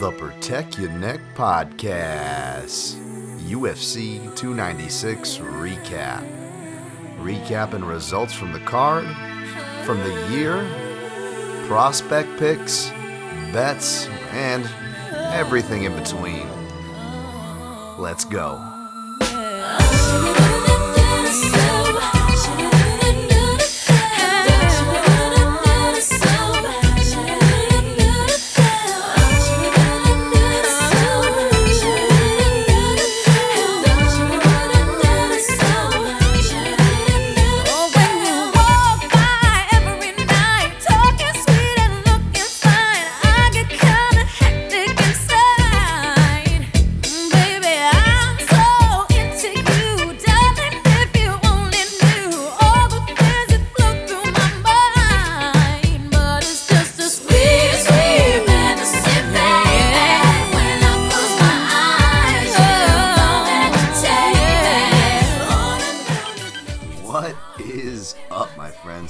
The Protect Your Neck Podcast, UFC 296 Recap. Recap and results from the card, from the year, prospect picks, bets, and everything in between. Let's go.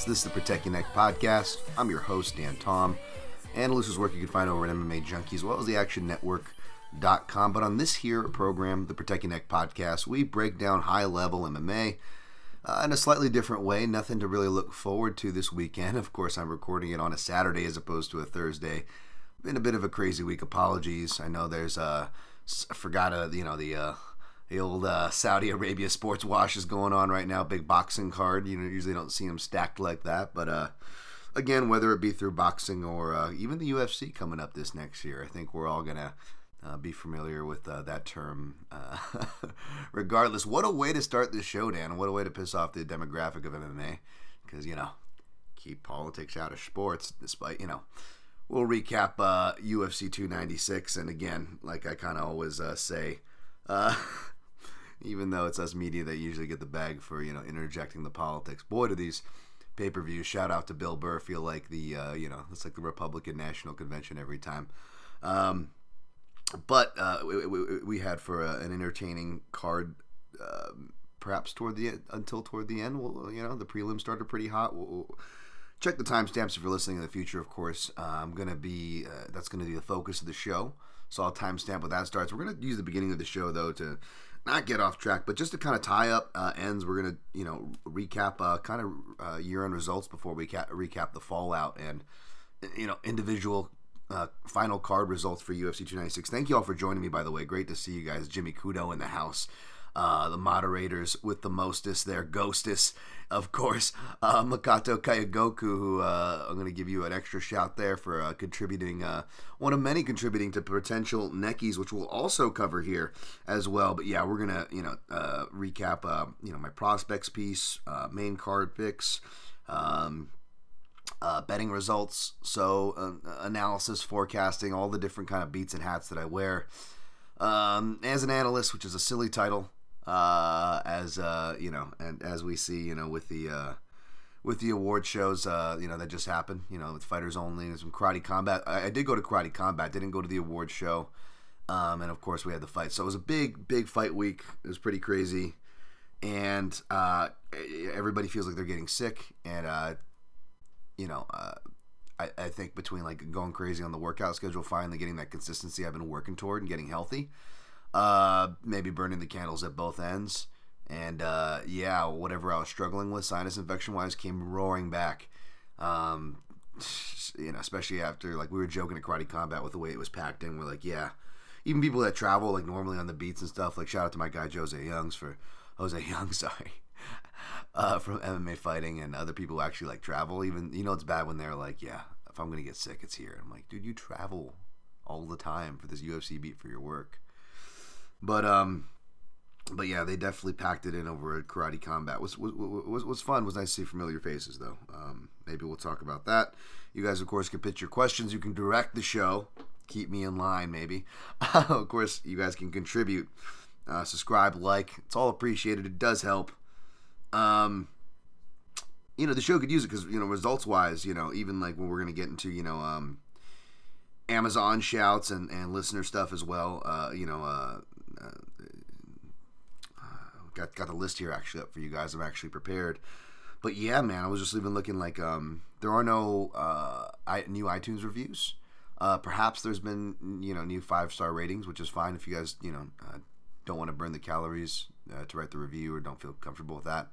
This is the Protect Your Neck Podcast. I'm your host, Dan Tom. Analysts whose work you can find over at MMA Junkie as well as the ActionNetwork.com. But on this here program, the Protect Your Neck Podcast, we break down high-level MMA in a slightly different way. Nothing to really look forward to this weekend. Of course, I'm recording it on a Saturday as opposed to a Thursday. Been a bit of a crazy week. Apologies. I know there's The old Saudi Arabia sports wash is going on right now. Big boxing card. You know, usually don't see them stacked like that. But again, whether it be through boxing or even the UFC coming up this next year, I think we're all going to be familiar with that term. Regardless, what a way to start this show, Dan. What a way to piss off the demographic of MMA. Because, you know, keep politics out of sports despite, you know. We'll recap UFC 296. And again, like I kind of always say, even though it's us media that usually get the bag for, you know, interjecting the politics. Boy, do these pay-per-views, shout out to Bill Burr, feel like the, you know, it's like the Republican National Convention every time. But we had for an entertaining card, perhaps toward the end. Well, you know, the prelims started pretty hot. We'll check the timestamps if you're listening in the future, of course. That's going to be the focus of the show. So I'll timestamp when that starts. We're going to use the beginning of the show, though, to not get off track, but just to kind of tie up ends. We're going to, you know, recap year-end results before we recap the fallout and, you know, individual final card results for UFC 296. Thank you all for joining me, by the way. Great to see you guys. Jimmy Kudo in the house. The moderators with the mostest there. Ghostest, of course. Makoto Kayagoku, who I'm going to give you an extra shout there for contributing, one of many contributing to potential neckies, which we'll also cover here as well. But yeah, we're going to, you know, recap, you know, my prospects piece, main card picks, betting results. So analysis, forecasting, all the different kind of beats and hats that I wear. As an analyst, which is a silly title. As we see, you know, with the award shows, you know, that just happened, you know, with Fighters Only and some Karate Combat. I did go to Karate Combat, didn't go to the award show. And of course we had the fight. So it was a big, big fight week. It was pretty crazy. And, everybody feels like they're getting sick. And, I think between like going crazy on the workout schedule, finally getting that consistency I've been working toward and getting healthy, maybe burning the candles at both ends, and whatever I was struggling with sinus infection wise came roaring back, you know, especially after, like, we were joking at Karate Combat with the way it was packed in. We're like, yeah, even people that travel, like, normally on the beats and stuff, like, shout out to my guy Jose Young from MMA fighting, and other people who actually, like, travel. Even, you know, it's bad when they're like, yeah, if I'm gonna get sick, it's here. I'm like, dude, you travel all the time for this UFC beat for your work. But yeah, they definitely packed it in over at Karate Combat. Was fun. Was nice to see familiar faces, though. Maybe we'll talk about that. You guys, of course, can pitch your questions. You can direct the show. Keep me in line, maybe. Of course, you guys can contribute. Subscribe, like. It's all appreciated. It does help. You know, the show could use it because, you know, results-wise, you know, even like when we're going to get into, you know, Amazon shouts and listener stuff as well. Got the list here actually up for you guys. I'm actually prepared. But yeah, man, I was just even looking like there are no new iTunes reviews. Perhaps there's been, new 5-star ratings, which is fine if you guys, don't want to burn the calories to write the review or don't feel comfortable with that.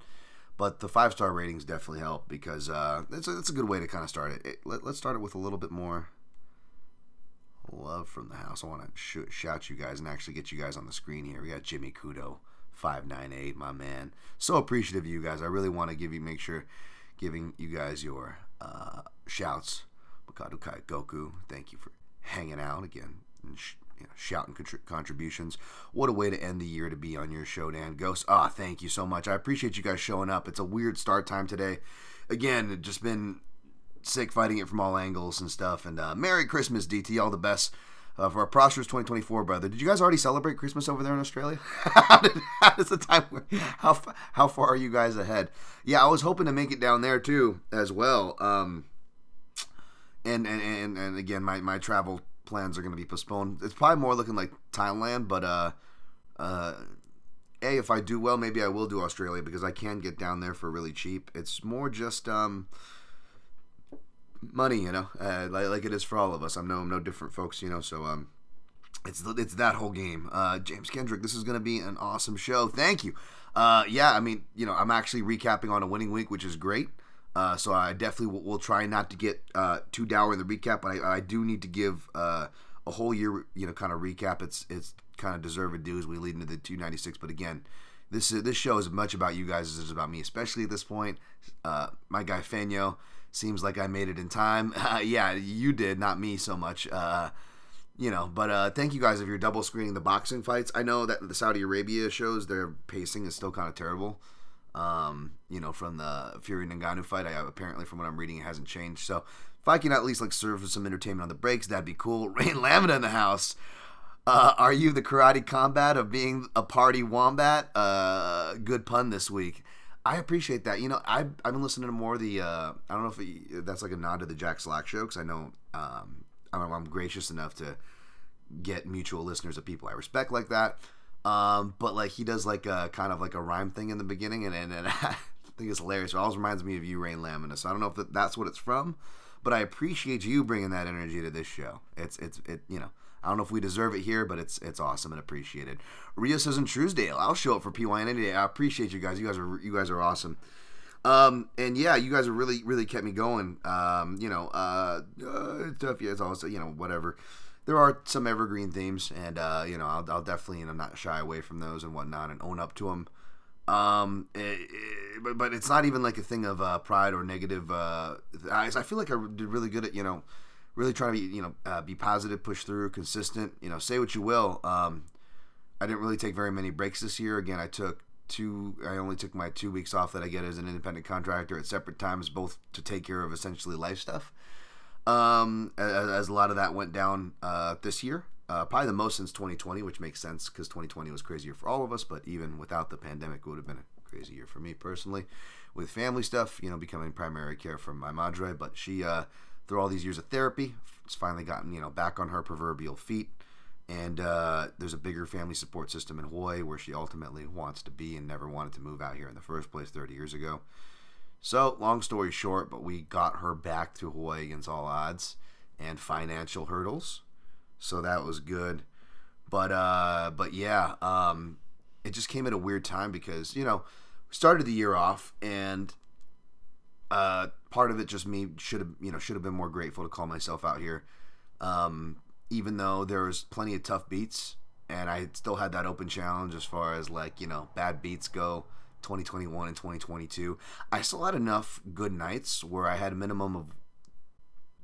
But the 5-star ratings definitely help because it's a good way to kind of start it. Let's start it with a little bit more love from the house. I want to shout you guys and actually get you guys on the screen here. We got Jimmy Kudo, 598, my man. So appreciative of you guys. I really want to giving you guys your shouts. Makoto Kayagoku, thank you for hanging out again and shouting contributions. What a way to end the year to be on your show, Dan. Ghost, thank you so much. I appreciate you guys showing up. It's a weird start time today. Again, it's just been sick fighting it from all angles and stuff. And Merry Christmas, DT. All the best for our prosperous 2024, brother. Did you guys already celebrate Christmas over there in Australia? How does the time work? How far are you guys ahead? Yeah, I was hoping to make it down there too as well. And again, my travel plans are going to be postponed. It's probably more looking like Thailand, but if I do well, maybe I will do Australia because I can get down there for really cheap. It's more just money, like it is for all of us. I'm no different, folks, so it's that whole game. James Kendrick, this is going to be an awesome show. Thank you. I'm actually recapping on a winning week, which is great. So I definitely will try not to get too dour in the recap, but I do need to give a whole year, kind of recap. It's kind of deserved due as we lead into the 296. But again, this show is as much about you guys as it is about me, especially at this point. My guy Fanyo, seems like I made it in time. Yeah, you did, not me so much. But thank you guys if you're double screening the boxing fights. I know that the Saudi Arabia shows, their pacing is still kind of terrible. From the Fury Ngannou fight, apparently from what I'm reading, it hasn't changed. So if I can at least serve for some entertainment on the breaks, that'd be cool. Rain Lamina in the house. Are you the karate combat of being a party wombat? Good pun this week. I appreciate that. I've been listening to more of the, I don't know if that's like a nod to the Jack Slack show, because I know I'm gracious enough to get mutual listeners of people I respect like that. But like he does like a kind of like a rhyme thing in the beginning, and I think it's hilarious. It always reminds me of you, Rain Lamina. So I don't know if that's what it's from, but I appreciate you bringing that energy to this show. It's I don't know if we deserve it here, but it's awesome and appreciated. Rio says in Truesdale, I'll show up for PYN any day. I appreciate you guys. You guys are awesome. And yeah, you guys have really really kept me going. It's also whatever. There are some evergreen themes, and I'll definitely, not shy away from those and whatnot, and own up to them. But it's not even like a thing of pride or negative. I feel like I did really good at really trying to be be positive, push through, consistent. Say what you will. I didn't really take very many breaks this year. Again, I only took my 2 weeks off that I get as an independent contractor at separate times, both to take care of essentially life stuff. As a lot of that went down this year, probably the most since 2020, which makes sense because 2020 was a crazy year for all of us. But even without the pandemic, it would have been a crazy year for me personally, with family stuff. Becoming primary care for my madre, but she through all these years of therapy, it's finally gotten back on her proverbial feet. And there's a bigger family support system in Hawaii where she ultimately wants to be and never wanted to move out here in the first place 30 years ago. So, long story short, but we got her back to Hawaii against all odds and financial hurdles. So that was good. But it just came at a weird time because, we started the year off, and part of it just me should have been more grateful to call myself out here. Even though there was plenty of tough beats, and I still had that open challenge as far as bad beats go. 2021 and 2022, I still had enough good nights where I had a minimum of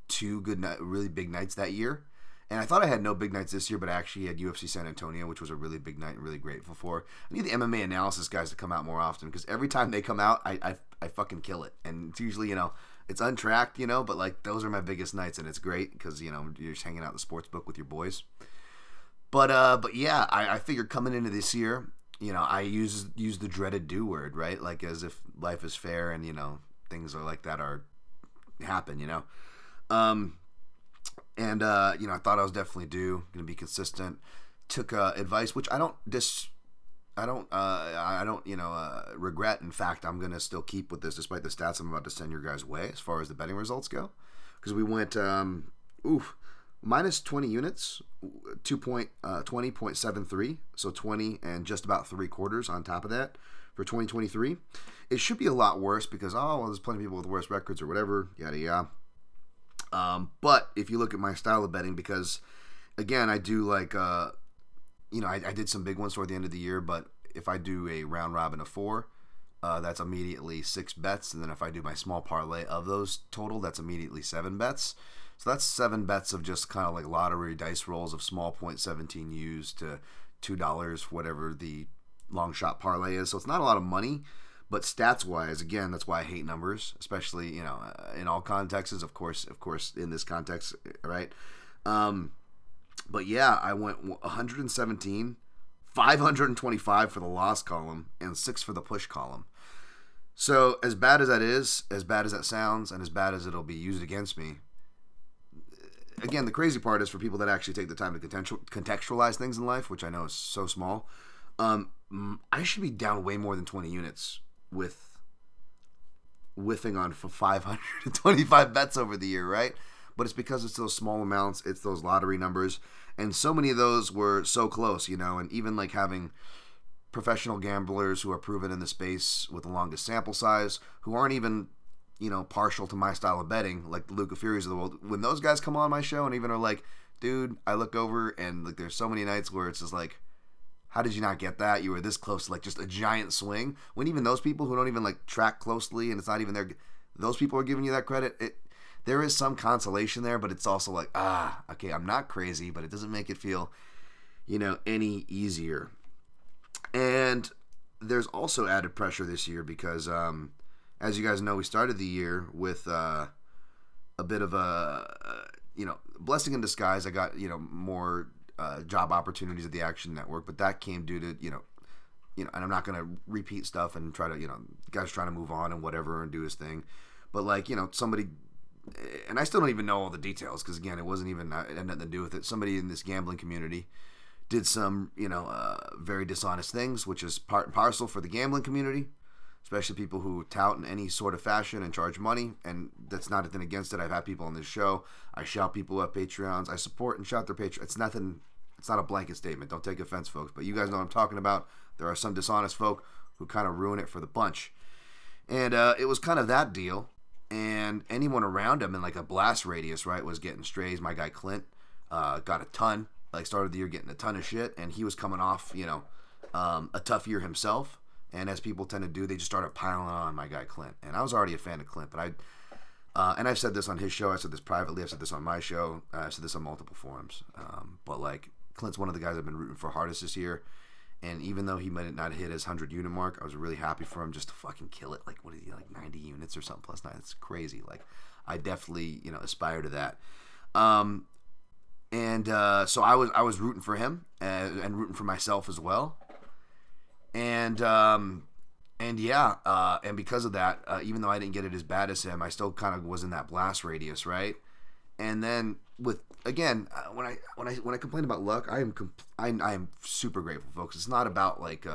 2 good night, really big nights that year. And I thought I had no big nights this year, but I actually had UFC San Antonio, which was a really big night and really grateful for. I need the MMA analysis guys to come out more often because every time they come out, I fucking kill it. And it's usually, it's untracked, but those are my biggest nights, and it's great because, you're just hanging out in the sports book with your boys. But yeah, I figured coming into this year, I use the dreaded do word, right? Like as if life is fair and, things are like that happen, I thought I was definitely going to be consistent. Took advice, which I don't regret. In fact, I'm going to still keep with this despite the stats I'm about to send your guys' way as far as the betting results go. Because we went, minus 20 units, 20.73, so 20 and just about 3/4 on top of that for 2023. It should be a lot worse because, oh, well, there's plenty of people with worse records or whatever, yada, yada. But if you look at my style of betting, because, again, I do like, I did some big ones toward the end of the year, but if I do a round robin of 4, that's immediately 6 bets. And then if I do my small parlay of those total, that's immediately 7 bets. So that's 7 bets of just kind of like lottery dice rolls of small .17 U's to $2, whatever the long shot parlay is. So it's not a lot of money, but stats-wise, again, that's why I hate numbers, especially, in all contexts, of course, in this context, right? But yeah, I went 117, 525 for the loss column, and 6 for the push column. So as bad as that is, as bad as that sounds, and as bad as it'll be used against me, again, the crazy part is for people that actually take the time to contextualize things in life, which I know is so small, I should be down way more than 20 units with whiffing on for 525 bets over the year, right? But it's because it's those small amounts, it's those lottery numbers, and so many of those were so close, and even like having professional gamblers who are proven in the space with the longest sample size, who aren't even partial to my style of betting, like the Luca Furies of the world. When those guys come on my show and even are like, dude, I look over and like there's so many nights where it's just like, how did you not get that? You were this close to like just a giant swing. When even those people who don't even like track closely and it's not even their, those people are giving you that credit. There is some consolation there, but it's also like, okay, I'm not crazy, but it doesn't make it feel, any easier. And there's also added pressure this year because, as you guys know, we started the year with a bit of a, blessing in disguise. I got, more job opportunities at the Action Network, but that came due to, and I'm not going to repeat stuff and try to, guy's trying to move on and whatever and do his thing. But like, somebody, and I still don't even know all the details because, again, it had nothing to do with it. Somebody in this gambling community did some, very dishonest things, which is part and parcel for the gambling community, especially people who tout in any sort of fashion and charge money, and that's not a thing against it. I've had people on this show. I shout people at Patreons. I support and shout their Patreons. It's nothing. It's not a blanket statement. Don't take offense, folks, but you guys know what I'm talking about. There are some dishonest folk who kind of ruin it for the bunch, and it was kind of that deal, and anyone around him in like a blast radius, right, was getting strays. My guy Clint got a ton, like started the year getting a ton of shit, and he was coming off, a tough year himself. And as people tend to do, they just started piling on my guy Clint. And I was already a fan of Clint, but I've said this on his show. I said this privately. I've said this on my show. I've said this on multiple forums. But like Clint's one of the guys I've been rooting for hardest this year. And even though he might not hit his 100 unit mark, I was really happy for him just to fucking kill it. Like what is he like 90 units or something +9? It's crazy. Like I definitely aspire to that. So I was rooting for him and rooting for myself as well. And because of that, even though I didn't get it as bad as him, I still kind of was in that blast radius, right? And then when I complain about luck, I am super grateful, folks. It's not about like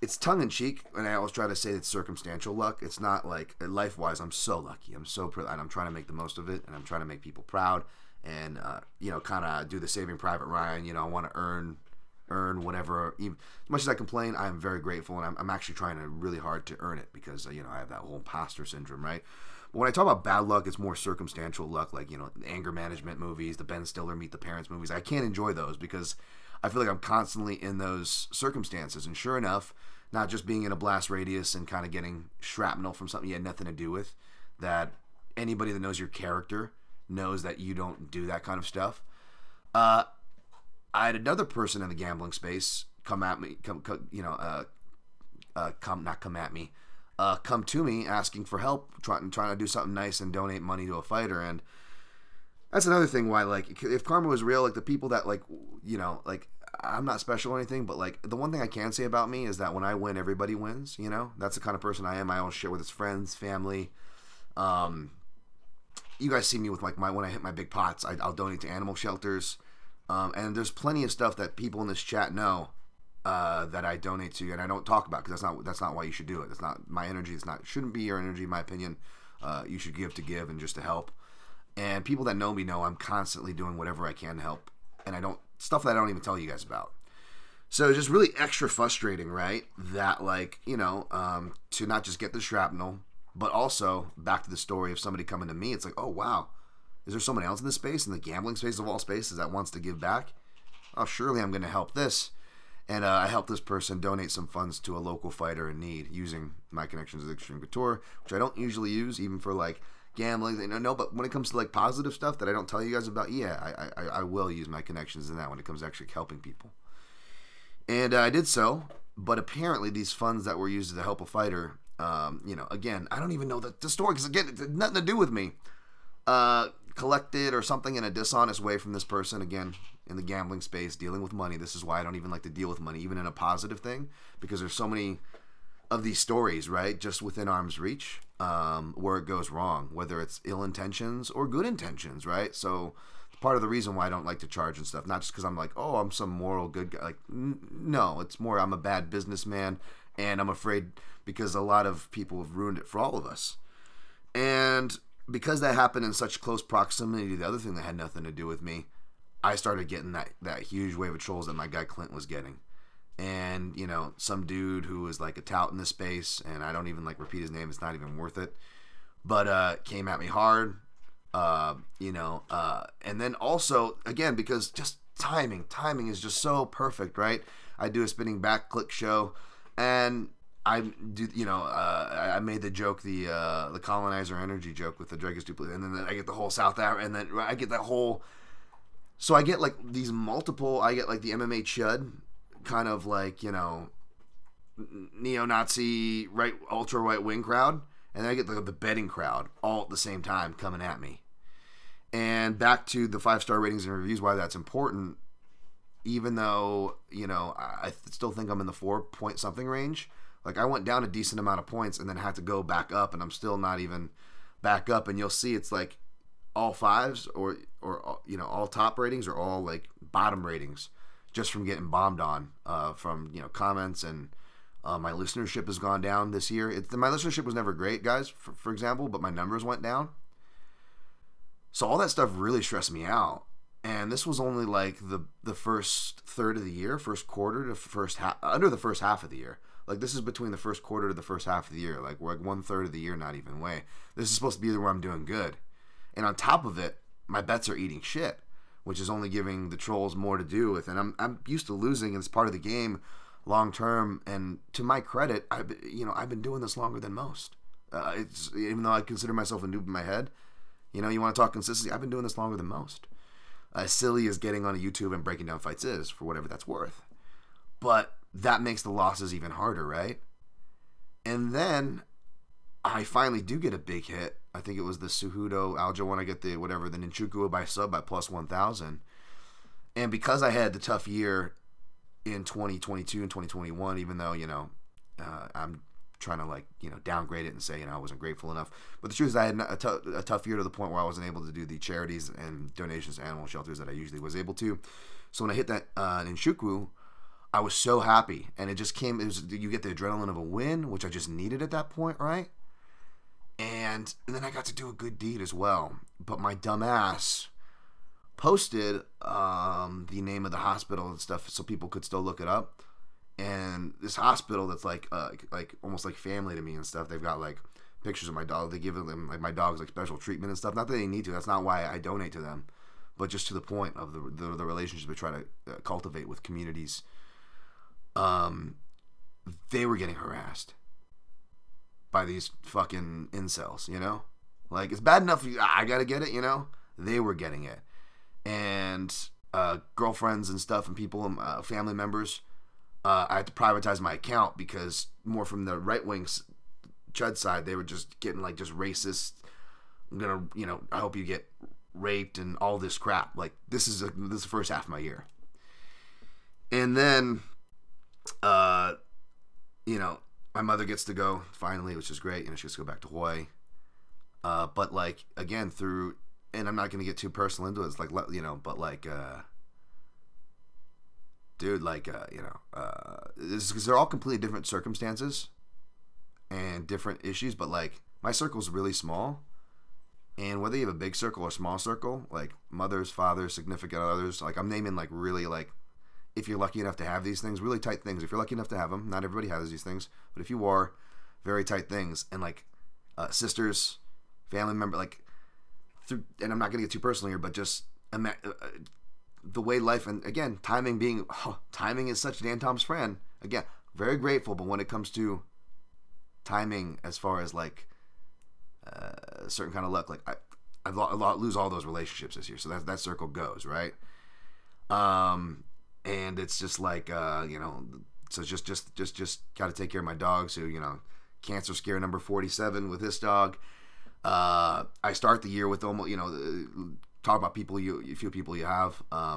it's tongue in cheek, and I always try to say it's circumstantial luck. It's not like life wise. I'm so lucky. I'm so and I'm trying to make the most of it, and I'm trying to make people proud, and kind of do the Saving Private Ryan. I want to earn whatever. Even, as much as I complain, I'm very grateful, and I'm actually trying really hard to earn it because I have that whole imposter syndrome, right? But when I talk about bad luck, it's more circumstantial luck, like the anger management movies, the Ben Stiller Meet the Parents movies. I can't enjoy those because I feel like I'm constantly in those circumstances, and sure enough, not just being in a blast radius and kind of getting shrapnel from something you had nothing to do with. That anybody that knows your character knows that you don't do that kind of stuff. I had another person in the gambling space come to me asking for help, trying to do something nice and donate money to a fighter. And that's another thing why, like, if karma was real, like the people that like I'm not special or anything, but like the one thing I can say about me is that when I win, everybody wins, that's the kind of person I am. I always share with his friends, family, you guys see me with like when I hit my big pots, I'll donate to animal shelters. And there's plenty of stuff that people in this chat know that I donate to, and I don't talk about because that's not why you should do it. That's not my energy. It shouldn't be your energy, in my opinion. You should give to give and just to help. And people that know me know I'm constantly doing whatever I can to help. And I don't, stuff that I don't even tell you guys about. So it's just really extra frustrating, right? That, like, you know, to not just get the shrapnel, but also back to the story of somebody coming to me. It's like, oh, wow. Is there someone else in this space, in the gambling space of all spaces, that wants to give back? Oh, surely I'm going to help this. And I helped this person donate some funds to a local fighter in need using my connections with Extreme Couture, which I don't usually use even for, like, gambling. You know, no, but when it comes to, like, positive stuff that I don't tell you guys about, yeah, I will use my connections in that when it comes to actually helping people. And I did so, but apparently these funds that were used to help a fighter, you know, again, I don't even know the story because, again, it had nothing to do with me. Collected or something in a dishonest way from this person, again, in the gambling space, dealing with money. This is why I don't even like to deal with money, even in a positive thing, because there's so many of these stories, right, just within arm's reach, where it goes wrong, whether it's ill intentions or good intentions, right? So part of the reason why I don't like to charge and stuff, not just because I'm like, oh, I'm some moral good guy. Like, no, it's more I'm a bad businessman, and I'm afraid because a lot of people have ruined it for all of us. And because that happened in such close proximity to the other thing that had nothing to do with me, I started getting that huge wave of trolls that my guy Clint was getting. And, you know, some dude who was like a tout in this space, and I don't even like repeat his name, it's not even worth it, but came at me hard, you know, and then also, again, because just timing is just so perfect, right? I do a spinning back click show, and I made the joke, the colonizer energy joke with the Dricus du Plessis, and then I get the whole South Africa, and then I get that whole, so I get like these multiple, I get like the MMA chud, kind of like, you know, neo-Nazi, right, ultra right wing crowd, and then I get the betting crowd all at the same time coming at me. And back to the 5-star ratings and reviews, why that's important, even though, you know, I still think I'm in the 4 point something range. Like, I went down a decent amount of points and then had to go back up, and I'm still not even back up. And you'll see it's, like, all fives or you know, all top ratings or all, like, bottom ratings just from getting bombed on from, you know, comments. And my listenership has gone down this year. My listenership was never great, guys, for example, but my numbers went down. So all that stuff really stressed me out. And this was only, like, the first third of the year, first quarter to first half, under the first half of the year. Like, this is between the first quarter to the first half of the year. Like, we're like one-third of the year, not even way. This is supposed to be where I'm doing good. And on top of it, my bets are eating shit, which is only giving the trolls more to do with. And I'm used to losing, and it's part of the game long-term. And to my credit, I've been doing this longer than most. It's even though I consider myself a noob in my head, you know, you want to talk consistency, I've been doing this longer than most. As silly as getting on YouTube and breaking down fights is, for whatever that's worth. But that makes the losses even harder, right? And then I finally do get a big hit. I think it was the Suhudo Aljo one. I get the Ninchukwu by sub by plus 1,000. And because I had the tough year in 2022 and 2021, even though, you know, I'm trying to, like, you know, downgrade it and say, you know, I wasn't grateful enough. But the truth is I had a tough year to the point where I wasn't able to do the charities and donations to animal shelters that I usually was able to. So when I hit that Ninchukwu, I was so happy, and it just came, you get the adrenaline of a win, which I just needed at that point, right? And then I got to do a good deed as well. But my dumb ass posted the name of the hospital and stuff so people could still look it up. And this hospital that's like almost like family to me and stuff, they've got like pictures of my dog. They give them, like, my dogs like special treatment and stuff. Not that they need to, that's not why I donate to them, but just to the point of the relationship we try to cultivate with communities. They were getting harassed by these fucking incels, you know? Like, it's bad enough, I gotta get it, you know? They were getting it. And girlfriends and stuff and people and family members, I had to privatize my account because more from the right-wing chud side, they were just getting, like, just racist, I'm gonna, you know, I hope you get raped and all this crap. Like, this is the first half of my year. And then you know, my mother gets to go finally, which is great. You know, she gets to go back to Hawaii. But like, again, through, and I'm not going to get too personal into it. It's like, you know, but like, dude, like, you know, this because they're all completely different circumstances and different issues. But like, my circle's really small, And whether you have a big circle or small circle, like mothers, fathers, significant others, like I'm naming like really like, if you're lucky enough to have these things, really tight things. If you're lucky enough to have them, not everybody has these things, but if you are, very tight things. And like sisters, family member, like, through, and I'm not going to get too personal here, but just the way life, and again, timing being, timing is such Dan Tom's friend. Again, very grateful, but when it comes to timing as far as like, a certain kind of luck, like I lose all those relationships this year, so that circle goes right. And it's just like you know, so just gotta take care of my dogs who, you know, cancer scare number 47 with this dog. I start the year with almost, you know, talk about people you few people you have. I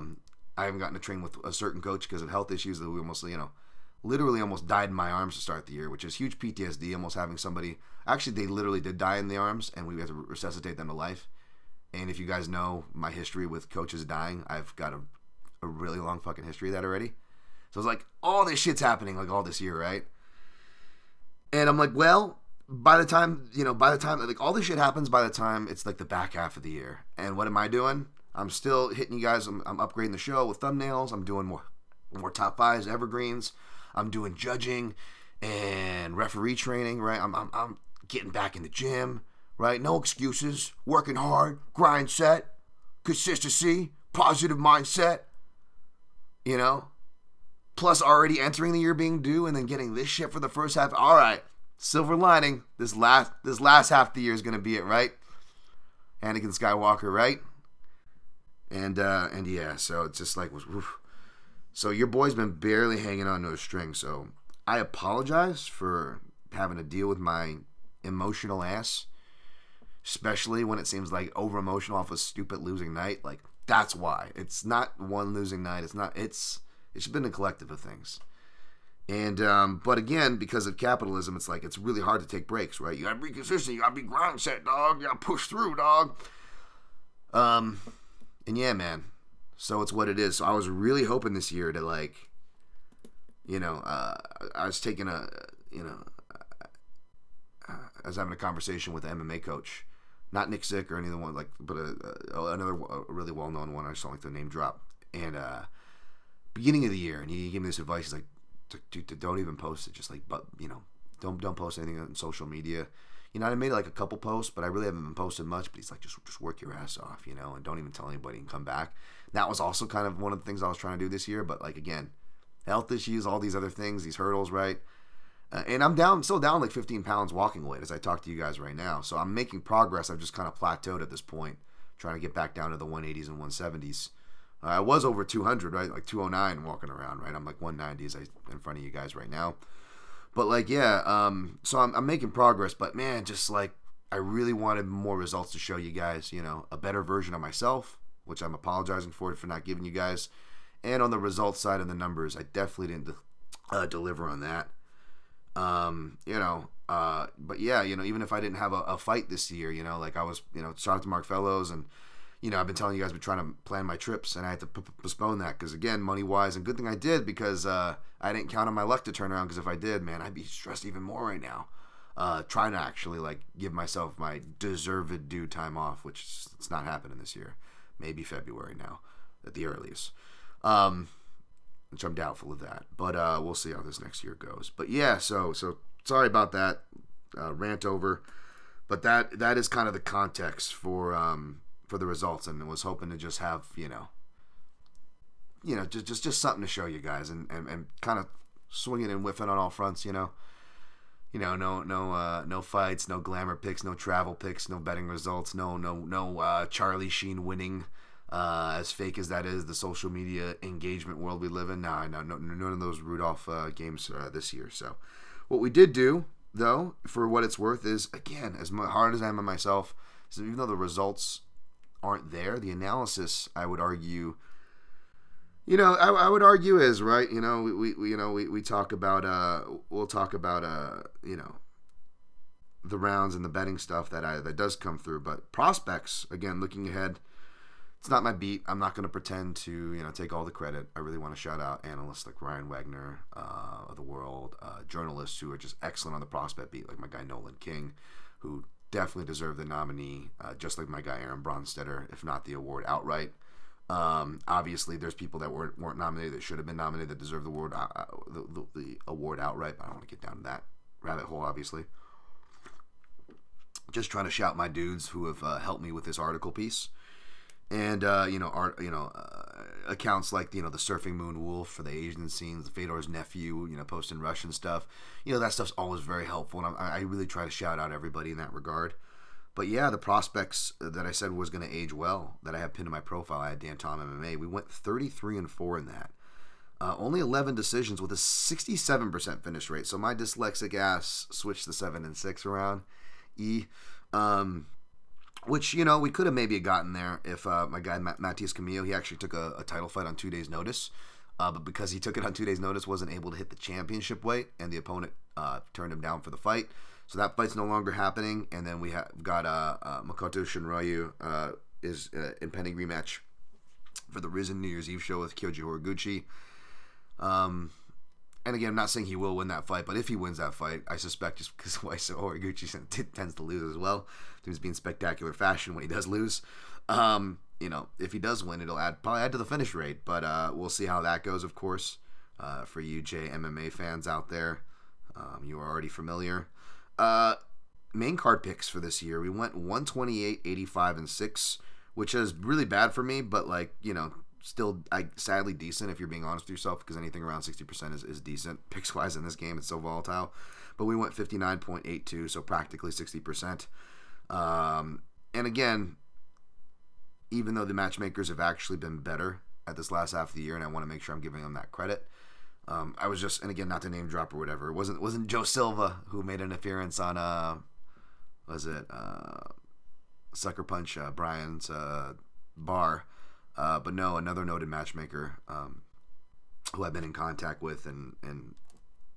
haven't gotten to train with a certain coach because of health issues that we almost, you know, literally almost died in my arms to start the year, which is huge PTSD, almost having somebody, actually they literally did die in the arms and we had to resuscitate them to life. And if you guys know my history with coaches dying, I've got a really long fucking history of that already. So it's like all this shit's happening like all this year, right? And I'm like, well, by the time like all this shit happens, by the time it's like the back half of the year. And what am I doing? I'm still hitting you guys. I'm upgrading the show with thumbnails. I'm doing more top fives, evergreens. I'm doing judging and referee training, right? I'm getting back in the gym, right? No excuses. Working hard, grind set, consistency, positive mindset, you know? Plus already entering the year being due and then getting this shit for the first half. All right, silver lining. This last half of the year is going to be it, right? Anakin Skywalker, right? And yeah, so it's just like... Oof. So your boy's been barely hanging on to a string, so I apologize for having to deal with my emotional ass, especially when it seems like over-emotional off a stupid losing night. Like, that's why. It's not one losing night. It's been a collective of things. And, but again, because of capitalism, it's like, it's really hard to take breaks, right? You gotta be consistent. You gotta be grind set, dog. You gotta push through, dog. And yeah, man. So it's what it is. So I was really hoping this year to, like, you know, I was taking a, you know, I was having a conversation with an MMA coach, not Nick Zick or anyone like, but another really well-known one. I just don't like the name drop. And beginning of the year, and he gave me this advice. He's like, dude, don't even post it. Just like, but you know, don't post anything on social media. You know, I made like a couple posts, but I really haven't been posting much. But he's like, just work your ass off, you know, and don't even tell anybody and come back. And that was also kind of one of the things I was trying to do this year. But like, again, health issues, all these other things, these hurdles, right? And I'm still down like 15 pounds walking weight as I talk to you guys right now. So I'm making progress. I've just kind of plateaued at this point, trying to get back down to the 180s and 170s. I was over 200, right? Like 209 walking around, right? I'm like 190s in front of you guys right now. But like, yeah, so I'm making progress, but man, just like, I really wanted more results to show you guys, you know, a better version of myself, which I'm apologizing for not giving you guys. And on the results side of the numbers, I definitely didn't deliver on that. You know, but yeah, you know, even if I didn't have a fight this year, you know, like I was, you know, shout out to Mark Fellows, and, you know, I've been telling you guys, I've been trying to plan my trips, and I had to postpone that because, again, money-wise, and good thing I did because I didn't count on my luck to turn around, because if I did, man, I'd be stressed even more right now. Trying to actually, like, give myself my deserved due time off, which it's not happening this year. Maybe February now at the earliest, which I'm doubtful of that. But we'll see how this next year goes. But, yeah, so sorry about that rant over. But that is kind of the context for the results, and was hoping to just have, you know, just something to show you guys, and kind of swinging and whiffing on all fronts, you know, no fights, no glamour picks, no travel picks, no betting results, no Charlie Sheen winning, as fake as that is, the social media engagement world we live in. None of those Rudolph games this year. So what we did do, though, for what it's worth, is, again, as hard as I am on myself, so even though the results aren't there, the analysis, I would argue, you know, I would argue is right. You know, we talk about we'll talk about you know, the rounds and the betting stuff that does come through, but prospects, again, looking ahead, it's not my beat. I'm not going to pretend to, you know, take all the credit. I really want to shout out analysts like Ryan Wagner of the world, journalists who are just excellent on the prospect beat, like my guy Nolan King, who definitely deserved the nominee, just like my guy Aaron Bronstetter, if not the award outright. Obviously, there's people that weren't nominated that should have been nominated that deserve the award, the award outright. But I don't want to get down to that rabbit hole, obviously. Just trying to shout my dudes who have helped me with this article piece, and accounts like the Surfing Moon Wolf for the Asian scenes, the Fedor's nephew, posting Russian stuff. That stuff's always very helpful, and I really try to shout out everybody in that regard. But yeah, the prospects that I said was going to age well, that I have pinned in my profile, I had Dan Tom MMA. We went 33-4 in that. Only 11 decisions with a 67% finish rate. So my dyslexic ass switched the 7 and 6 around. Which, we could have maybe gotten there if my guy Matias Camillo, he actually took a title fight on 2 days' notice. But because he took it on 2 days' notice, wasn't able to hit the championship weight, and the opponent turned him down for the fight. So that fight's no longer happening. And then we have got Makoto Shinryu is impending rematch for the Risen New Year's Eve show with Kyoji Horiguchi. And again, I'm not saying he will win that fight, but if he wins that fight, I suspect just because Horiguchi tends to lose as well, seems to be in spectacular fashion when he does lose. If he does win, it'll probably add to the finish rate, but we'll see how that goes, of course. For you JMMA fans out there, you are already familiar. Main card picks for this year, we went 128, 85, and 6, which is really bad for me, but still, sadly decent if you're being honest with yourself, because anything around 60% is decent picks wise in this game. It's so volatile. But we went 59.82, so practically 60%. And again, even though the matchmakers have actually been better at this last half of the year, and I want to make sure I'm giving them that credit. I was just, and again, not to name drop or whatever, it wasn't Joe Silva who made an appearance on Sucker Punch Brian's bar. But no, another noted matchmaker who I've been in contact with and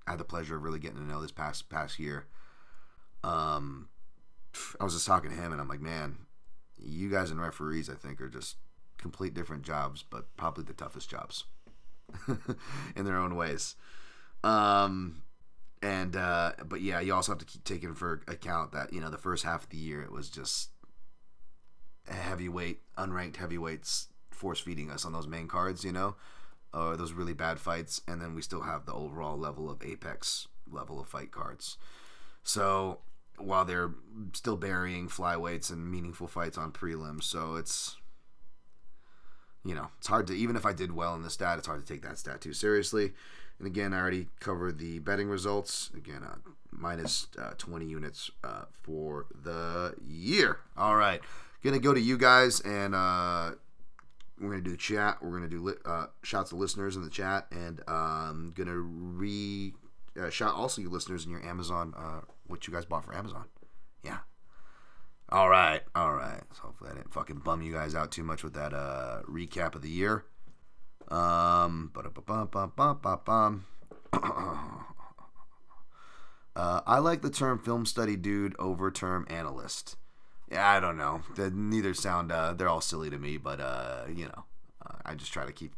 had the pleasure of really getting to know this past year. I was just talking to him, and I'm like, man, you guys and referees, I think, are just complete different jobs, but probably the toughest jobs in their own ways. But yeah, you also have to keep taking for account that, the first half of the year, it was just unranked heavyweights force feeding us on those main cards, those really bad fights, and then we still have the overall level of Apex level of fight cards. So while they're still burying flyweights and meaningful fights on prelims, so it's it's hard to, even if I did well in the stat, it's hard to take that stat too seriously. And again, I already covered the betting results. Again, minus 20 units for the year. All right, gonna go to you guys, and we're going to do chat. We're going to do shots to listeners in the chat. And I'm going to shout also you listeners in your Amazon, what you guys bought for Amazon. Yeah. All right. So hopefully I didn't fucking bum you guys out too much with that recap of the year. I like the term film study dude over term analyst. Yeah, I don't know. Neither sound, they're all silly to me, but, I just try to keep,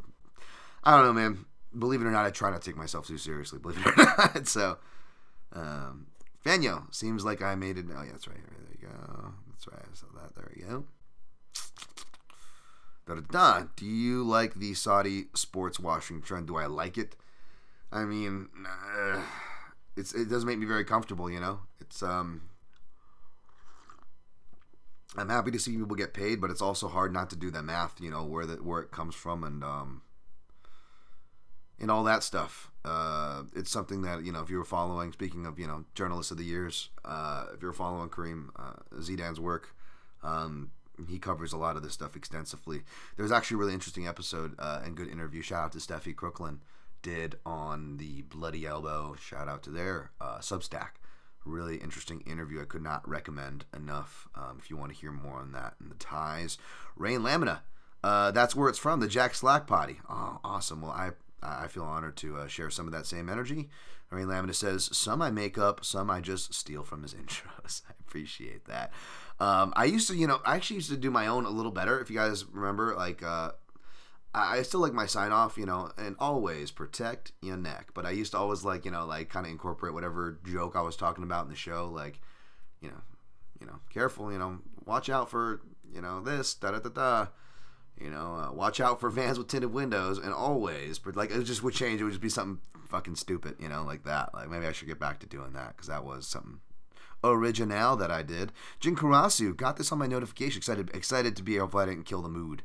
I don't know, man. Believe it or not, I try not to take myself too seriously, believe it or not. So, Fanyo, seems like I made it. Oh, yeah, that's right. There you go. That's right. I saw that. There we go. Da-da-da. Do you like the Saudi sports washing trend? Do I like it? I mean, it doesn't make me very comfortable, It's, I'm happy to see people get paid, but it's also hard not to do the math, where it comes from and all that stuff. It's something that, if you were following, speaking of, journalists of the years, if you're following Kareem Zidan's work, he covers a lot of this stuff extensively. There's actually a really interesting episode and good interview, shout out to Steffi Crooklyn, did on the Bloody Elbow, shout out to their Substack. Really interesting interview. I could not recommend enough if you want to hear more on that and the ties. Rain Lamina, that's where it's from, the Jack Slack potty. Oh, awesome. Well, I feel honored to share some of that same energy. Rain Lamina says, some I make up, some I just steal from his intros. I appreciate that. I used to, I actually used to do my own a little better. If you guys remember, I still like my sign-off, and always protect your neck. But I used to always, kind of incorporate whatever joke I was talking about in the show, you know, careful, you know, watch out for, you know, this, da-da-da-da. You know, watch out for vans with tinted windows, and always, but like it just would change. It would just be something fucking stupid, you know, like that. Like maybe I should get back to doing that because that was something original that I did. Jin Karasu got this on my notification. Excited to be able to fight it and kill the mood.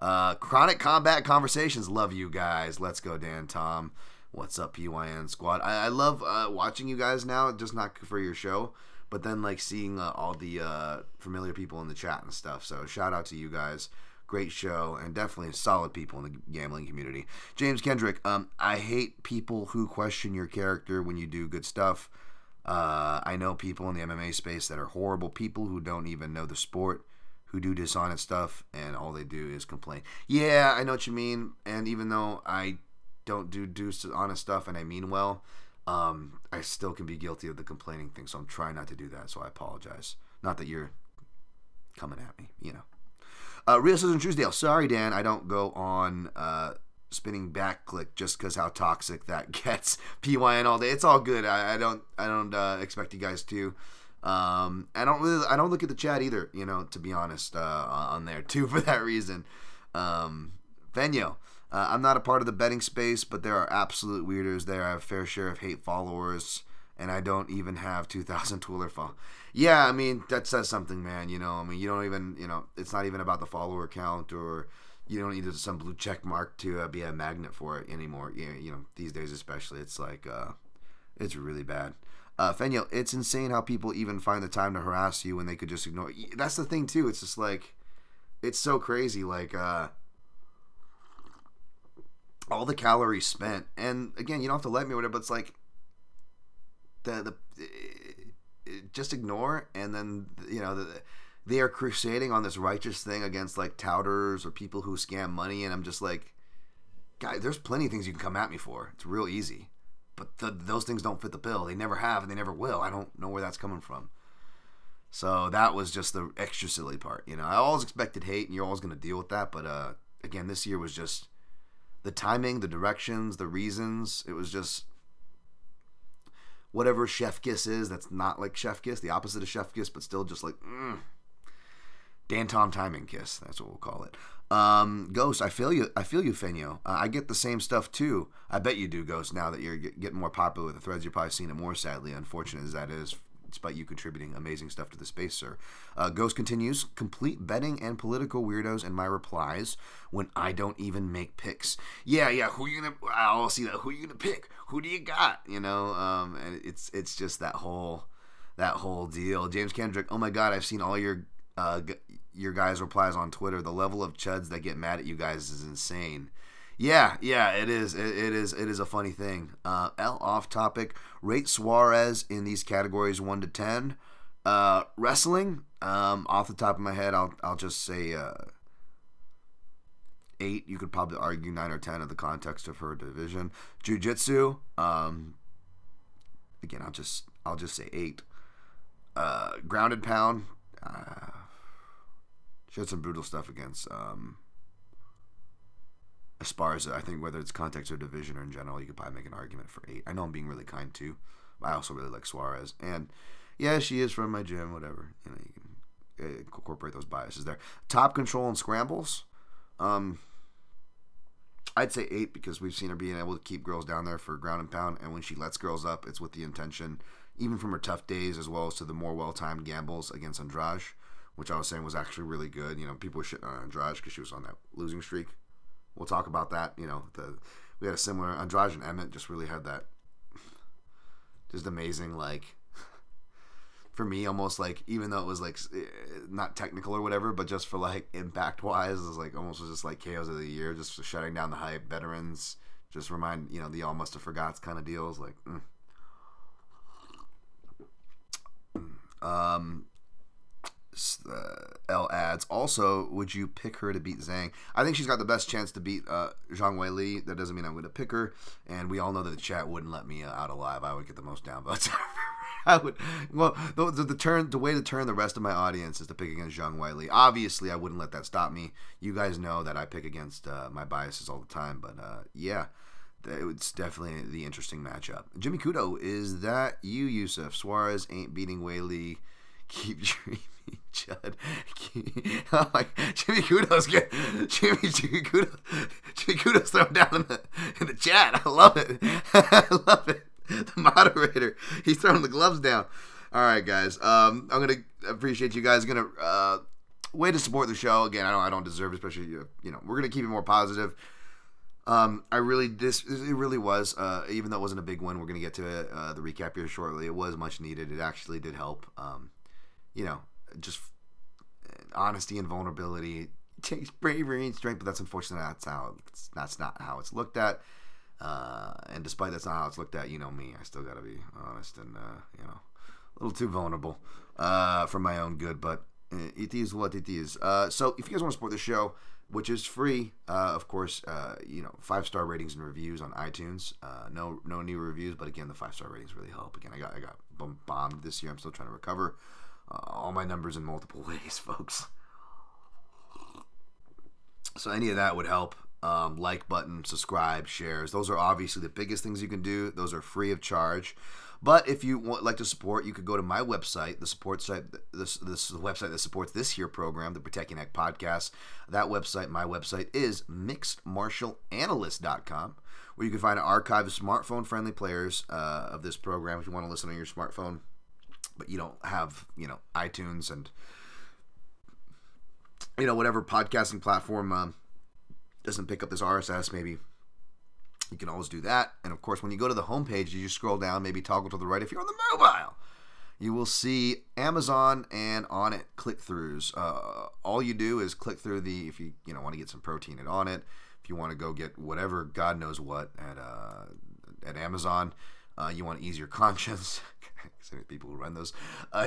Chronic Combat Conversations. Love you guys. Let's go, Dan Tom. What's up, PYN Squad? I love watching you guys now, just not for your show, but then like seeing all the familiar people in the chat and stuff. So shout out to you guys. Great show, and definitely solid people in the gambling community. James Kendrick, I hate people who question your character when you do good stuff. I know people in the MMA space that are horrible people who don't even know the sport, who do dishonest stuff, and all they do is complain. Yeah, I know what you mean, and even though I don't do dishonest stuff and I mean well, I still can be guilty of the complaining thing, so I'm trying not to do that, so I apologize. Not that you're coming at me, you know. Real Susan Truesdale, sorry, Dan, I don't go on spinning back click just because how toxic that gets. PYN all day. It's all good. I don't expect you guys to. I don't look at the chat either, you know, to be honest, on there too for that reason. Venyo, I'm not a part of the betting space, but there are absolute weirdos there. I have a fair share of hate followers, and I don't even have 2,000 Twitter followers. Yeah, I mean, that says something, man, you know. I mean, you don't even, you know, it's not even about the follower count, or you don't need some blue check mark to be a magnet for it anymore. You know, these days especially, it's like, it's really bad. Fenyo, it's insane how people even find the time to harass you when they could just ignore it. That's the thing, too. It's just like, it's so crazy, like, all the calories spent. And, again, you don't have to let me or whatever, but it's like, just ignore, and then you know they are crusading on this righteous thing against like touters or people who scam money, and I'm just like, guys, there's plenty of things you can come at me for. It's real easy, but those things don't fit the bill. They never have, and they never will. I don't know where that's coming from. So that was just the extra silly part. You know, I always expected hate, and you're always going to deal with that. But again, this year was just the timing, the directions, the reasons. It was just. Whatever chef kiss is, that's not like chef kiss, the opposite of chef kiss, but still just like Dan Tom timing kiss. That's what we'll call it. Ghost, I feel you, Fenyo. I get the same stuff too. I bet you do, Ghost. Now that you're getting more popular with the threads, you're probably seeing it more. Sadly, unfortunate as that is, despite you contributing amazing stuff to the space, sir. Ghost continues, complete betting and political weirdos in my replies when I don't even make picks. Yeah, who you gonna? I'll see that. Who you gonna pick? Who do you got? You know, and it's just that whole deal. James Kendrick, oh my God, I've seen all your guys' replies on Twitter. The level of chuds that get mad at you guys is insane. Yeah, it is. It is a funny thing. L off topic. Rate Suarez in these categories 1 to 10. Wrestling. Off the top of my head, I'll just say 8. You could probably argue 9 or 10 in the context of her division. Jiu-jitsu. Again, I'll just say 8. Grounded pound. She had some brutal stuff against. As far as I think whether it's context or division or in general, you could probably make an argument for 8. I know I'm being really kind too, but I also really like Suarez. And yeah, she is from my gym, whatever. You know, you can incorporate those biases there. Top control and scrambles. I'd say 8 because we've seen her being able to keep girls down there for ground and pound. And when she lets girls up, it's with the intention, even from her tough days as well as to the more well-timed gambles against Andrade, which I was saying was actually really good. You know, people were shitting on Andrade because she was on that losing streak. We'll talk about that, you know. We had a similar Andrade and Emmett just really had that just amazing, like, for me almost like, even though it was like not technical or whatever, but just for like impact wise, it was like almost was just like KOs of the year, just for shutting down the hype, veterans, just remind, you know, the all must have forgots kind of deals, like. L adds. Also, would you pick her to beat Zhang? I think she's got the best chance to beat Zhang Weili. That doesn't mean I'm going to pick her. And we all know that the chat wouldn't let me out alive. I would get the most downvotes. I would. Well, the way to turn the rest of my audience is to pick against Zhang Weili. Obviously, I wouldn't let that stop me. You guys know that I pick against my biases all the time. But yeah, it's definitely the interesting matchup. Jimmy Kudo, is that you, Yusuf? Suarez ain't beating Weili. Keep dreaming, Judd. Oh my, Jimmy Kudo's good. Jimmy Kudo's thrown down in the chat. I love it. The moderator, he's throwing the gloves down. All right, guys. I'm gonna appreciate you guys. Gonna way to support the show again. I don't deserve it, especially you know. We're gonna keep it more positive. It really was. Even though it wasn't a big one, we're gonna get to the recap here shortly. It was much needed. It actually did help. You know, just honesty and vulnerability. It takes bravery and strength, but that's unfortunately that's not how it's looked at. And despite that's not how it's looked at, you know me, I still gotta be honest and you know, a little too vulnerable for my own good. But it is what it is. So if you guys want to support the show, which is free, of course, you know, 5-star ratings and reviews on iTunes. No new reviews, but again, the 5-star ratings really help. Again, I got bombed this year. I'm still trying to recover. All my numbers in multiple ways, folks. So any of that would help. Like button, subscribe, shares. Those are obviously the biggest things you can do. Those are free of charge. But if you would like to support, you could go to my website, the support site, this is the website that supports this here program, the Protect Your Neck podcast. That website, my website, is mixedmartialanalyst.com, where you can find an archive of smartphone-friendly players of this program if you want to listen on your smartphone, but you don't have, you know, iTunes and, you know, whatever podcasting platform doesn't pick up this RSS maybe. You can always do that. And, of course, when you go to the homepage, you just scroll down, maybe toggle to the right. If you're on the mobile, you will see Amazon and Onnit click-throughs. All you do is click through the, if you want to get some protein at Onnit, if you want to go get whatever, God knows what, at Amazon, you want to ease your conscience. People who run those.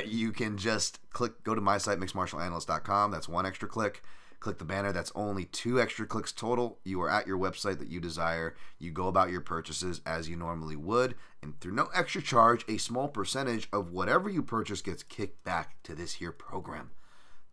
You can just go to my site, mixedmartialanalyst.com. That's one extra click. Click the banner. That's only 2 extra clicks total. You are at your website that you desire. You go about your purchases as you normally would, and through no extra charge, a small percentage of whatever you purchase gets kicked back to this here program,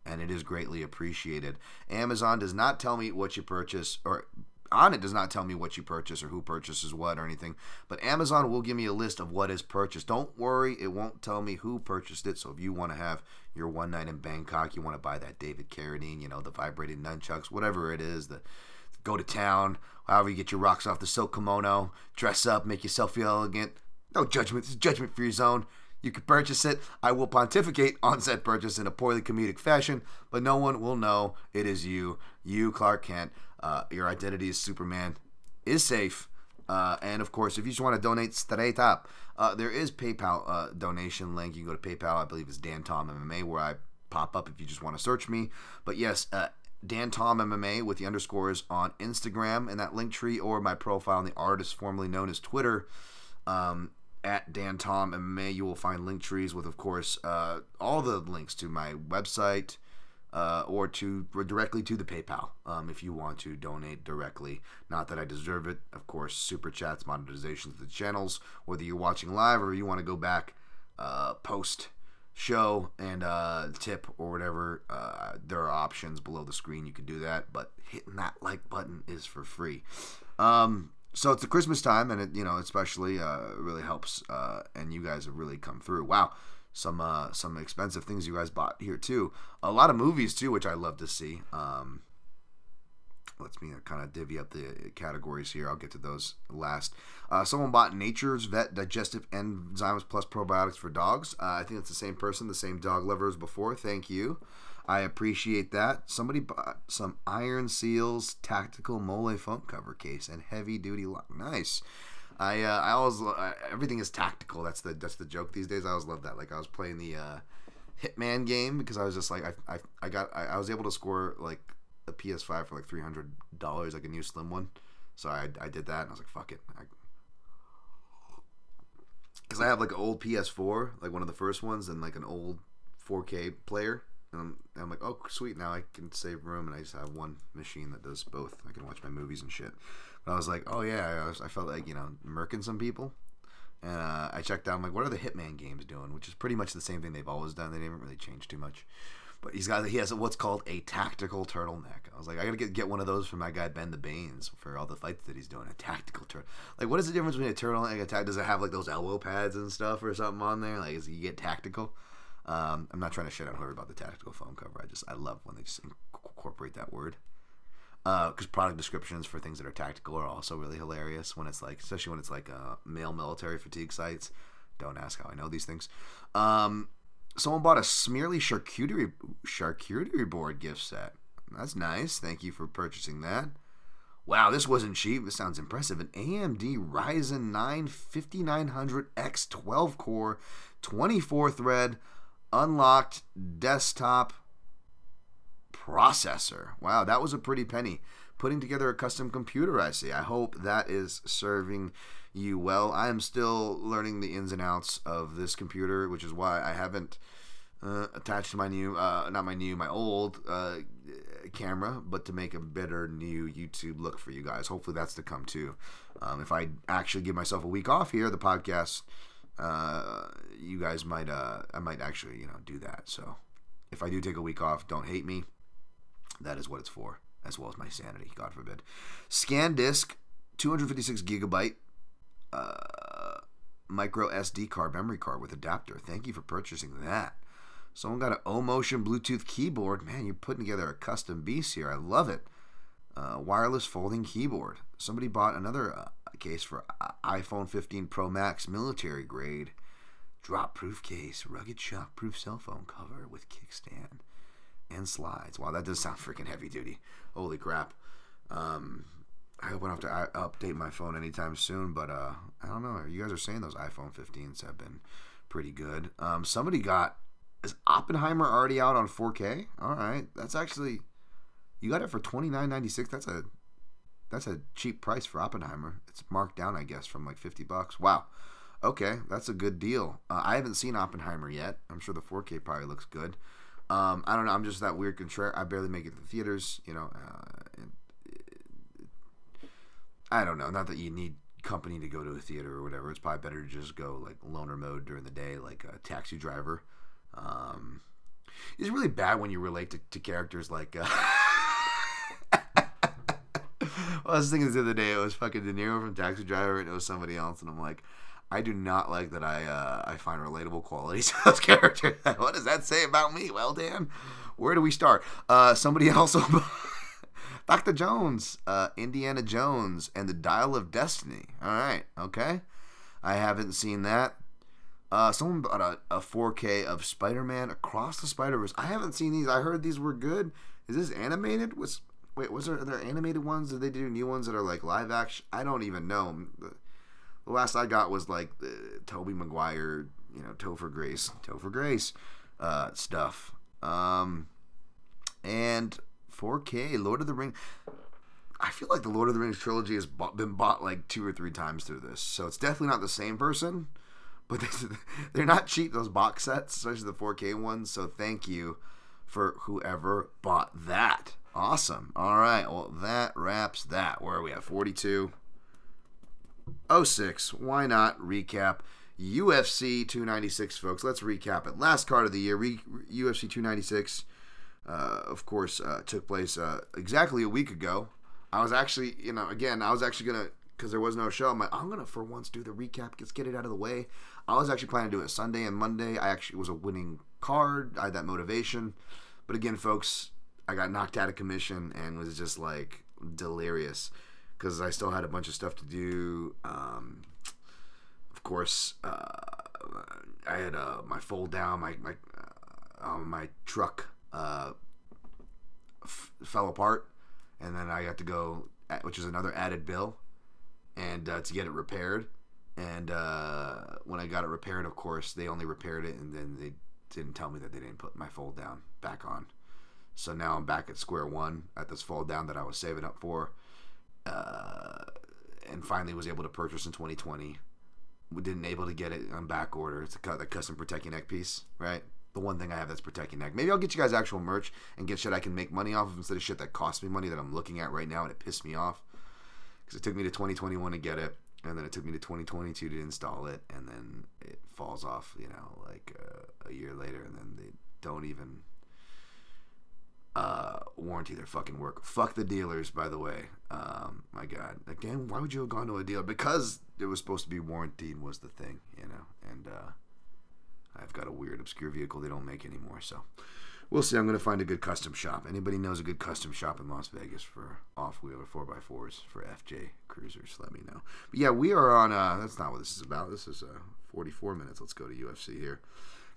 and it is greatly appreciated. Amazon does not tell me what you purchase, or Onnit does not tell me what you purchase or who purchases what or anything, but Amazon will give me a list of what is purchased. Don't worry, it won't tell me who purchased it. So if you want to have your one night in Bangkok, you want to buy that David Carradine, you know, the vibrating nunchucks, whatever it is, the go to town, however you get your rocks off, the silk kimono, dress up, make yourself feel elegant. No judgment. This is judgment free zone. You can purchase it. I will pontificate on said purchase in a poorly comedic fashion, but no one will know it is you. You, Clark Kent. Your identity as Superman is safe. And, of course, if you just want to donate straight up, there is PayPal donation link. You can go to PayPal. I believe it's Dan Tom MMA where I pop up if you just want to search me. But, yes, Dan Tom MMA with the underscores on Instagram and that link tree, or my profile on the artist formerly known as Twitter, at Dan Tom MMA. You will find link trees with, of course, all the links to my website, or directly to the PayPal if you want to donate directly. Not that I deserve it. Of course, super chats, monetizations of the channels, whether you're watching live or you want to go back post show and tip or whatever, there are options below the screen. You can do that, but hitting that like button is for free. So it's the Christmas time, and it, you know, especially really helps, and you guys have really come through. Wow. Some expensive things you guys bought here too. A lot of movies too, which I love to see. Let's me kind of divvy up the categories here. I'll get to those last. Someone bought Nature's Vet Digestive Enzymes Plus Probiotics for Dogs. I think it's the same person, the same dog lover as before. Thank you. I appreciate that. Somebody bought some Iron Seals Tactical Mole Phone Cover Case and Heavy Duty Lock. Nice. I always everything is tactical. That's the joke these days. I always love that. Like I was playing the Hitman game because I was just like I was able to score like a PS5 for like $300, like a new slim one. So I did that and I was like fuck it, because I have like an old PS4, like one of the first ones, and like an old 4K player. And I'm like, oh, sweet, now I can save room, and I just have one machine that does both. I can watch my movies and shit. But I was like, oh, yeah, I felt like, you know, murking some people. And I checked out, I'm like, what are the Hitman games doing? Which is pretty much the same thing they've always done. They didn't really change too much. But he has what's called a tactical turtleneck. I was like, I got to get one of those for my guy Ben the Banes for all the fights that he's doing, a tactical turtleneck. Like, what is the difference between a turtleneck and a tactical? Does it have, like, those elbow pads and stuff or something on there? Like, you get tactical? I'm not trying to shit on whoever about the tactical foam cover. I love when they just incorporate that word. Because product descriptions for things that are tactical are also really hilarious when it's like, especially when it's like male military fatigue sites. Don't ask how I know these things. Someone bought a Smearly charcuterie board gift set. That's nice. Thank you for purchasing that. Wow, this wasn't cheap. This sounds impressive. An AMD Ryzen 9 5900X 12-core, 24-thread, unlocked desktop processor. Wow, that was a pretty penny. Putting together a custom computer, I see. I hope that is serving you well. I am still learning the ins and outs of this computer, which is why I haven't attached to my old camera, but to make a better new YouTube look for you guys. Hopefully that's to come too. If I actually give myself a week off here, the podcast, you guys might, I might actually, do that. So if I do take a week off, don't hate me. That is what it's for, as well as my sanity, God forbid. SanDisk, 256 gigabyte micro SD card, memory card with adapter. Thank you for purchasing that. Someone got an O-Motion Bluetooth keyboard. Man, you're putting together a custom beast here. I love it. Wireless folding keyboard. Somebody bought another case for iPhone 15 Pro Max military grade. Drop-proof case. Rugged shock-proof cell phone cover with kickstand and slides. Wow, that does sound freaking heavy duty. Holy crap. I hope I don't have to update my phone anytime soon, but I don't know. You guys are saying those iPhone 15s have been pretty good. Somebody got... Is Oppenheimer already out on 4K? All right, that's actually, you got it for $29.96. That's a cheap price for Oppenheimer. It's marked down, I guess, from like $50. Wow, okay, that's a good deal. I haven't seen Oppenheimer yet. I'm sure the 4K probably looks good. I don't know. I'm just that weird contrary. I barely make it to the theaters. I don't know. Not that you need company to go to a theater or whatever. It's probably better to just go like loner mode during the day, like a taxi driver. It's really bad when you relate to characters like I was thinking this the other day, it was fucking De Niro from Taxi Driver and it was somebody else, and I'm like, I do not like that I find relatable qualities to those characters. What does that say about me? Well, Dan, where do we start? Somebody also Dr. Jones, Indiana Jones and the Dial of Destiny. Alright, okay, I haven't seen that. Someone bought a 4K of Spider-Man Across the Spider-Verse. I haven't seen these. I heard these were good. Is this animated? Are there animated ones? Did they do new ones that are like live action? I don't even know. The last I got was like the Tobey Maguire, Topher Grace stuff. And 4K Lord of the Rings. I feel like the Lord of the Rings trilogy has been bought like 2 or 3 times through this, so it's definitely not the same person. But they're not cheap, those box sets, especially the 4K ones. So thank you for whoever bought that. Awesome. All right. Well, that wraps that. Where are we at? 42:06. Why not recap UFC 296, folks? Let's recap it. Last card of the year, UFC 296, of course, took place exactly a week ago. I was actually going to, because there was no show, I'm going to, for once, do the recap. Let's get it out of the way. I was actually planning to do it Sunday and Monday. It was a winning card. I had that motivation. But again, folks, I got knocked out of commission and was just, like, delirious because I still had a bunch of stuff to do. Of course, I had my fold down. My truck fell apart, and then I got to go, which is another added bill, and to get it repaired. And when I got it repaired, of course, they only repaired it, and then they didn't tell me that they didn't put my fold down back on. So now I'm back at square one at this fold down that I was saving up for, and finally was able to purchase in 2020. We didn't able to get it on back order. It's the custom Protect Your Neck piece, right? The one thing I have that's Protect Your Neck. Maybe I'll get you guys actual merch and get shit I can make money off of instead of shit that costs me money that I'm looking at right now and it pissed me off. Because it took me to 2021 to get it, and then it took me to 2022 to install it, and then it falls off, like a year later, and then they don't even warranty their fucking work. Fuck the dealers, by the way. My God. Like, damn, why would you have gone to a dealer? Because it was supposed to be warranted was the thing, And I've got a weird obscure vehicle they don't make anymore, so we'll see. I'm going to find a good custom shop. Anybody knows a good custom shop in Las Vegas for off-wheeler 4x4s for FJ Cruisers, let me know. But yeah, we are on, that's not what this is about. This is 44 minutes. Let's go to UFC here.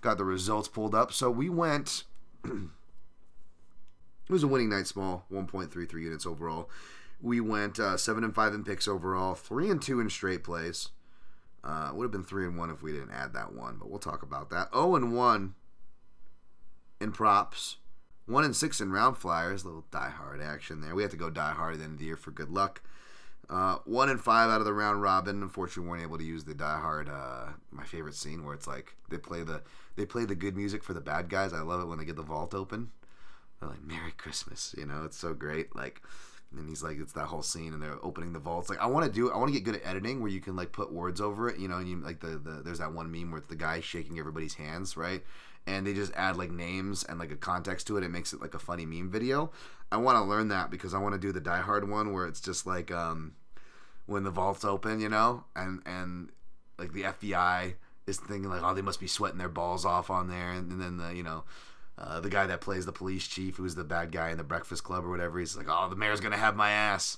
Got the results pulled up. So we went, it was a winning night small, 1.33 units overall. We went 7-5 in picks overall, 3-2 in straight plays. Would have been 3-1 if we didn't add that one, but we'll talk about that. 0-1 in props, 1-6 in round flyers. A little diehard action there. We have to go diehard at the end of the year for good luck. 1-5 out of the round robin. Unfortunately, we weren't able to use the diehard. My favorite scene where it's like they play the good music for the bad guys. I love it when they get the vault open. They're like, "Merry Christmas," you know. It's so great. Like. And he's like, it's that whole scene, and they're opening the vaults. Like, I want to get good at editing where you can like put words over it, you know. And you like there's that one meme where it's the guy shaking everybody's hands, right? And they just add like names and like a context to it. It makes it like a funny meme video. I want to learn that because I want to do the Die Hard one where it's just like when the vaults open, you know, and like the FBI is thinking like, oh, they must be sweating their balls off on there, and then the, you know. The guy that plays the police chief, who's the bad guy in the Breakfast Club or whatever, he's like, oh, the mayor's going to have my ass.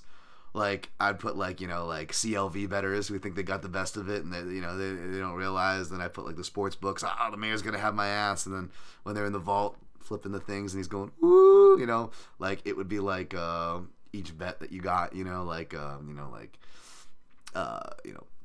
Like, I'd put, like, you know, like, CLV bettors who think they got the best of it and, they, you know, they don't realize. Then I put, like, the sports books, oh, the mayor's going to have my ass. And then when they're in the vault flipping the things and he's going, ooh, you know, like, it would be, like, each bet that you got, you know,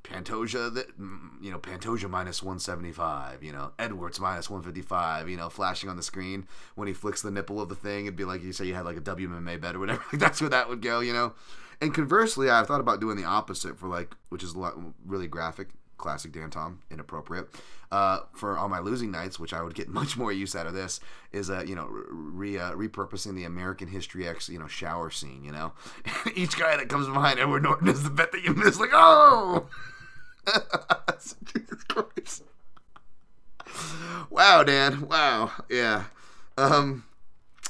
Pantoja, Pantoja minus 175, you know, Edwards minus 155, you know, flashing on the screen when he flicks the nipple of the thing. It'd be like you say you had like a WMMA bet or whatever. Like that's where that would go, you know. And conversely, I thought about doing the opposite for like, which is a lot, really graphic, classic Dan Tom, inappropriate. For all my losing nights, which I would get much more use out of this, is repurposing the American History X, you know, shower scene, you know. Each guy that comes behind Edward Norton is the bet that you miss, like, oh. Jesus Christ. Wow, Dan. Wow. Yeah. And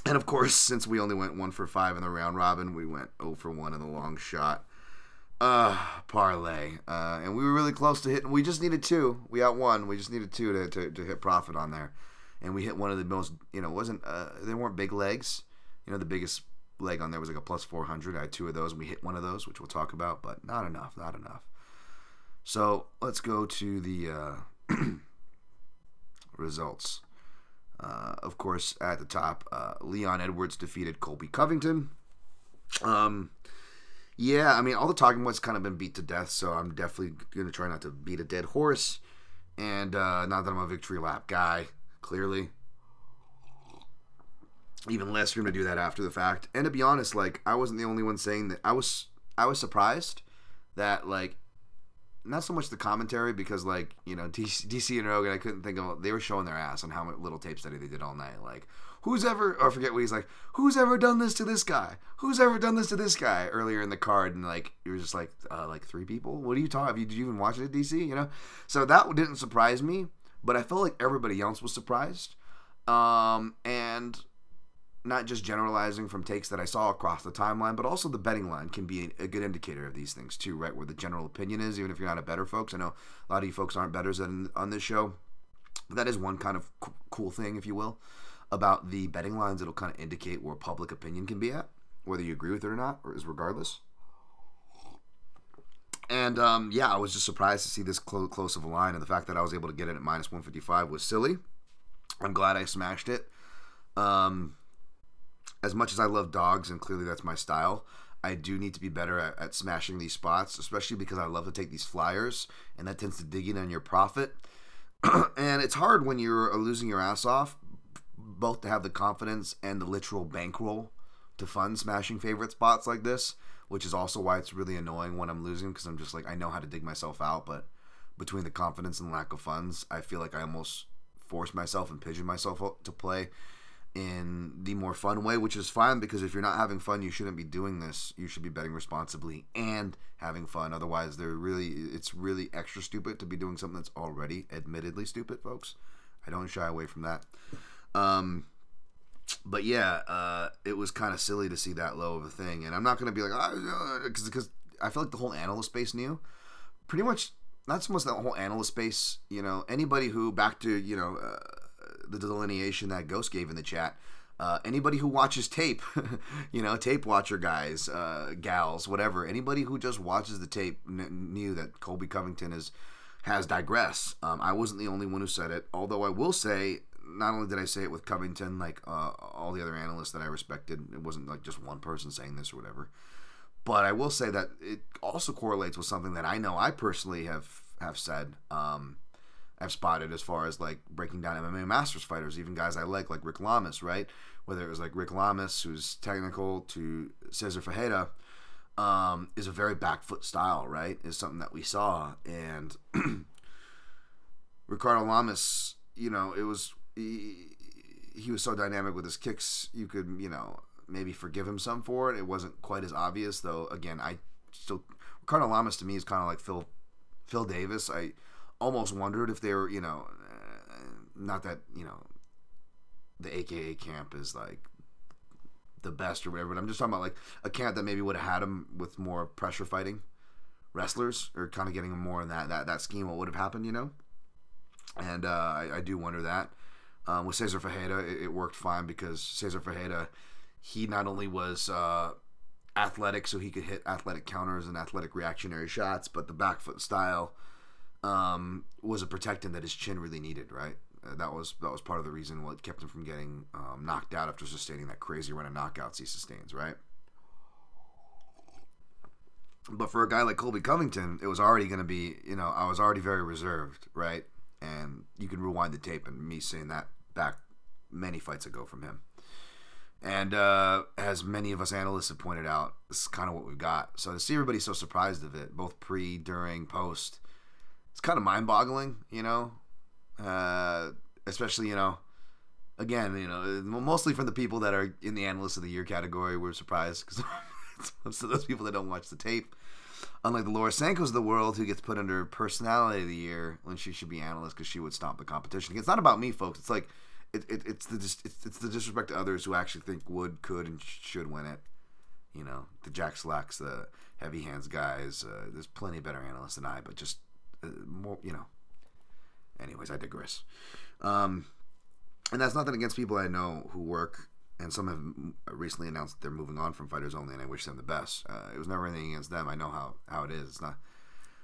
of course, since we only went 1-for-5 in the round robin, we went 0-for-1 in the long shot parlay. And we were really close to hitting. We just needed 2. We got 1. We just needed 2 to hit profit on there. And we hit one of the most, you know, there weren't big legs. You know, the biggest leg on there was like a plus 400. I had 2 of those, and we hit one of those, which we'll talk about, but not enough. So let's go to the results. Of course, at the top, Leon Edwards defeated Colby Covington. Yeah, I mean, all the talking points kind of been beat to death, so I'm definitely going to try not to beat a dead horse. And not that I'm a victory lap guy, clearly. Even less room to do that after the fact. And to be honest, like, I wasn't the only one saying that. I was surprised that, like, not so much the commentary because, like, you know, DC and Rogan, I couldn't think of, they were showing their ass on how little tape study they did all night. Like, who's ever done this to this guy? Who's ever done this to this guy? Earlier in the card, and, like, you were just like 3 people? What are you talking about? Did you even watch it at DC? You know? So that didn't surprise me, but I felt like everybody else was surprised. And not just generalizing from takes that I saw across the timeline, but also the betting line can be a good indicator of these things too, right? Where the general opinion is, even if you're not a better folks. I know a lot of you folks aren't betters on this show, but that is one kind of cool thing, if you will, about the betting lines. It'll kind of indicate where public opinion can be at, whether you agree with it or not, or is regardless. And yeah, I was just surprised to see this close of a line, and the fact that I was able to get it at minus 155 was silly. I'm glad I smashed it. As much as I love dogs, and clearly that's my style, I do need to be better at smashing these spots, especially because I love to take these flyers, and that tends to dig in on your profit. And it's hard when you're losing your ass off, both to have the confidence and the literal bankroll to fund smashing favorite spots like this, which is also why it's really annoying when I'm losing, because I'm just like, I know how to dig myself out, but between the confidence and lack of funds, I feel like I almost forced myself and pigeon myself to play in the more fun way, which is fine, because if you're not having fun, you shouldn't be doing this. You should be betting responsibly and having fun. Otherwise, it's really extra stupid to be doing something that's already admittedly stupid, folks. I don't shy away from that. But yeah, it was kind of silly to see that low of a thing. And I'm not going to be like, because I feel like the whole analyst space knew. Pretty much not so much that whole analyst base, you know, anybody who, back to, you know, the delineation that Ghost gave in the chat, anybody who watches tape, you know, tape watcher guys, gals, whatever, anybody who just watches the tape knew that Colby Covington has digressed. I wasn't the only one who said it, although I will say, not only did I say it with Covington, like all the other analysts that I respected, it wasn't like just one person saying this or whatever. But I will say that it also correlates with something that I know I personally have said, I've spotted as far as like breaking down MMA Masters fighters, even guys I like Rick Lamas, right? Whether it was like Rick Lamas, who's technical, to Cesar Fajeda, is a very back foot style, right? Is something that we saw. And Ricardo Lamas, you know, it was... He was so dynamic with his kicks, you could, you know, maybe forgive him some for it. It wasn't quite as obvious, though. Again, I still... Ricardo Lamas, to me, is kind of like Phil Davis. I almost wondered if they were, you know... Not that, you know, the AKA camp is, like, the best or whatever, but I'm just talking about, like, a camp that maybe would have had him with more pressure fighting wrestlers, or kind of getting him more in that scheme, what would have happened, you know? And I do wonder that. With Cesar Fajeda, it worked fine because Cesar Fajeda, he not only was athletic, so he could hit athletic counters and athletic reactionary shots, but the back foot style was a protectant that his chin really needed, right? That was part of the reason what kept him from getting knocked out after sustaining that crazy run of knockouts he sustains, right? But for a guy like Colby Covington, it was already going to be, you know, I was already very reserved, right? And you can rewind the tape and me saying that back many fights ago from him. And as many of us analysts have pointed out, this is kind of what we've got. So to see everybody so surprised of it, both pre, during, post, it's kind of mind-boggling, you know? Especially, you know, again, you know, mostly from the people that are in the Analyst of the Year category, we're surprised because most of those people that don't watch the tape. Unlike the Laura Sankos of the world, who gets put under Personality of the Year when she should be analyst because she would stomp the competition. It's not about me, folks. It's like it's the disrespect to others who actually think would, could, and should win it. You know, the Jack Slacks, the Heavy Hands guys. There's plenty better analysts than I, but just more, you know. Anyways, I digress. And that's nothing against people I know who work, and some have recently announced that they're moving on from Fighters Only, and I wish them the best. It was never anything against them. I know how it is. It's not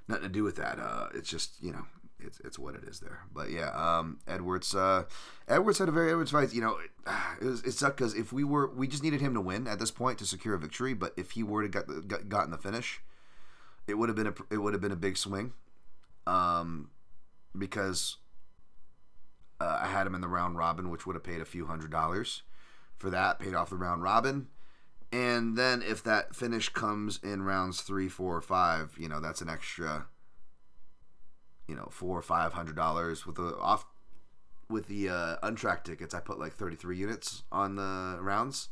nothing to do with that. It's just, you know, it's what it is there. But yeah, Edwards had a very Edwards fight. You know, it sucked because if we just needed him to win at this point to secure a victory. But if he were to gotten the finish, it would have been a big swing, because I had him in the round robin, which would have paid a few $100. For that, paid off the round robin. And then if that finish comes in rounds 3, 4, or 5, you know, that's an extra, you know, $400 or $500 with the untracked tickets. I put like 33 units on the rounds,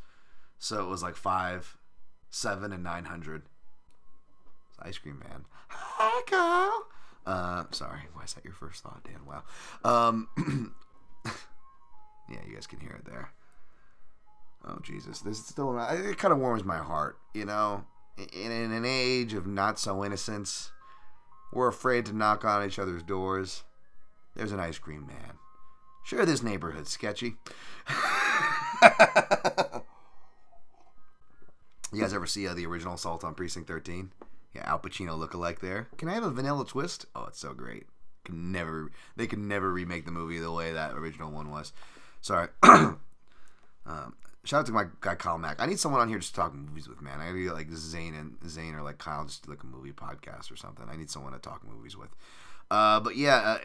so it was like 5, 7, and 900. It's Ice Cream Man. Hi, girl. Sorry, why is that your first thought, Dan? Wow. Yeah, you guys can hear it there. Oh, Jesus, this is still around. It kind of warms my heart, you know? In an age of not-so-innocence, we're afraid to knock on each other's doors. There's an ice cream man. Sure, this neighborhood's sketchy. You guys ever see the original Assault on Precinct 13? Yeah, Al Pacino look-alike there. Can I have a vanilla twist? Oh, it's so great. They could never remake the movie the way that original one was. Sorry. Shout out to my guy Kyle Mack. I need someone on here just to talk movies with, man. I need like Zane or like Kyle just do like a movie podcast or something. I need someone to talk movies with. But yeah,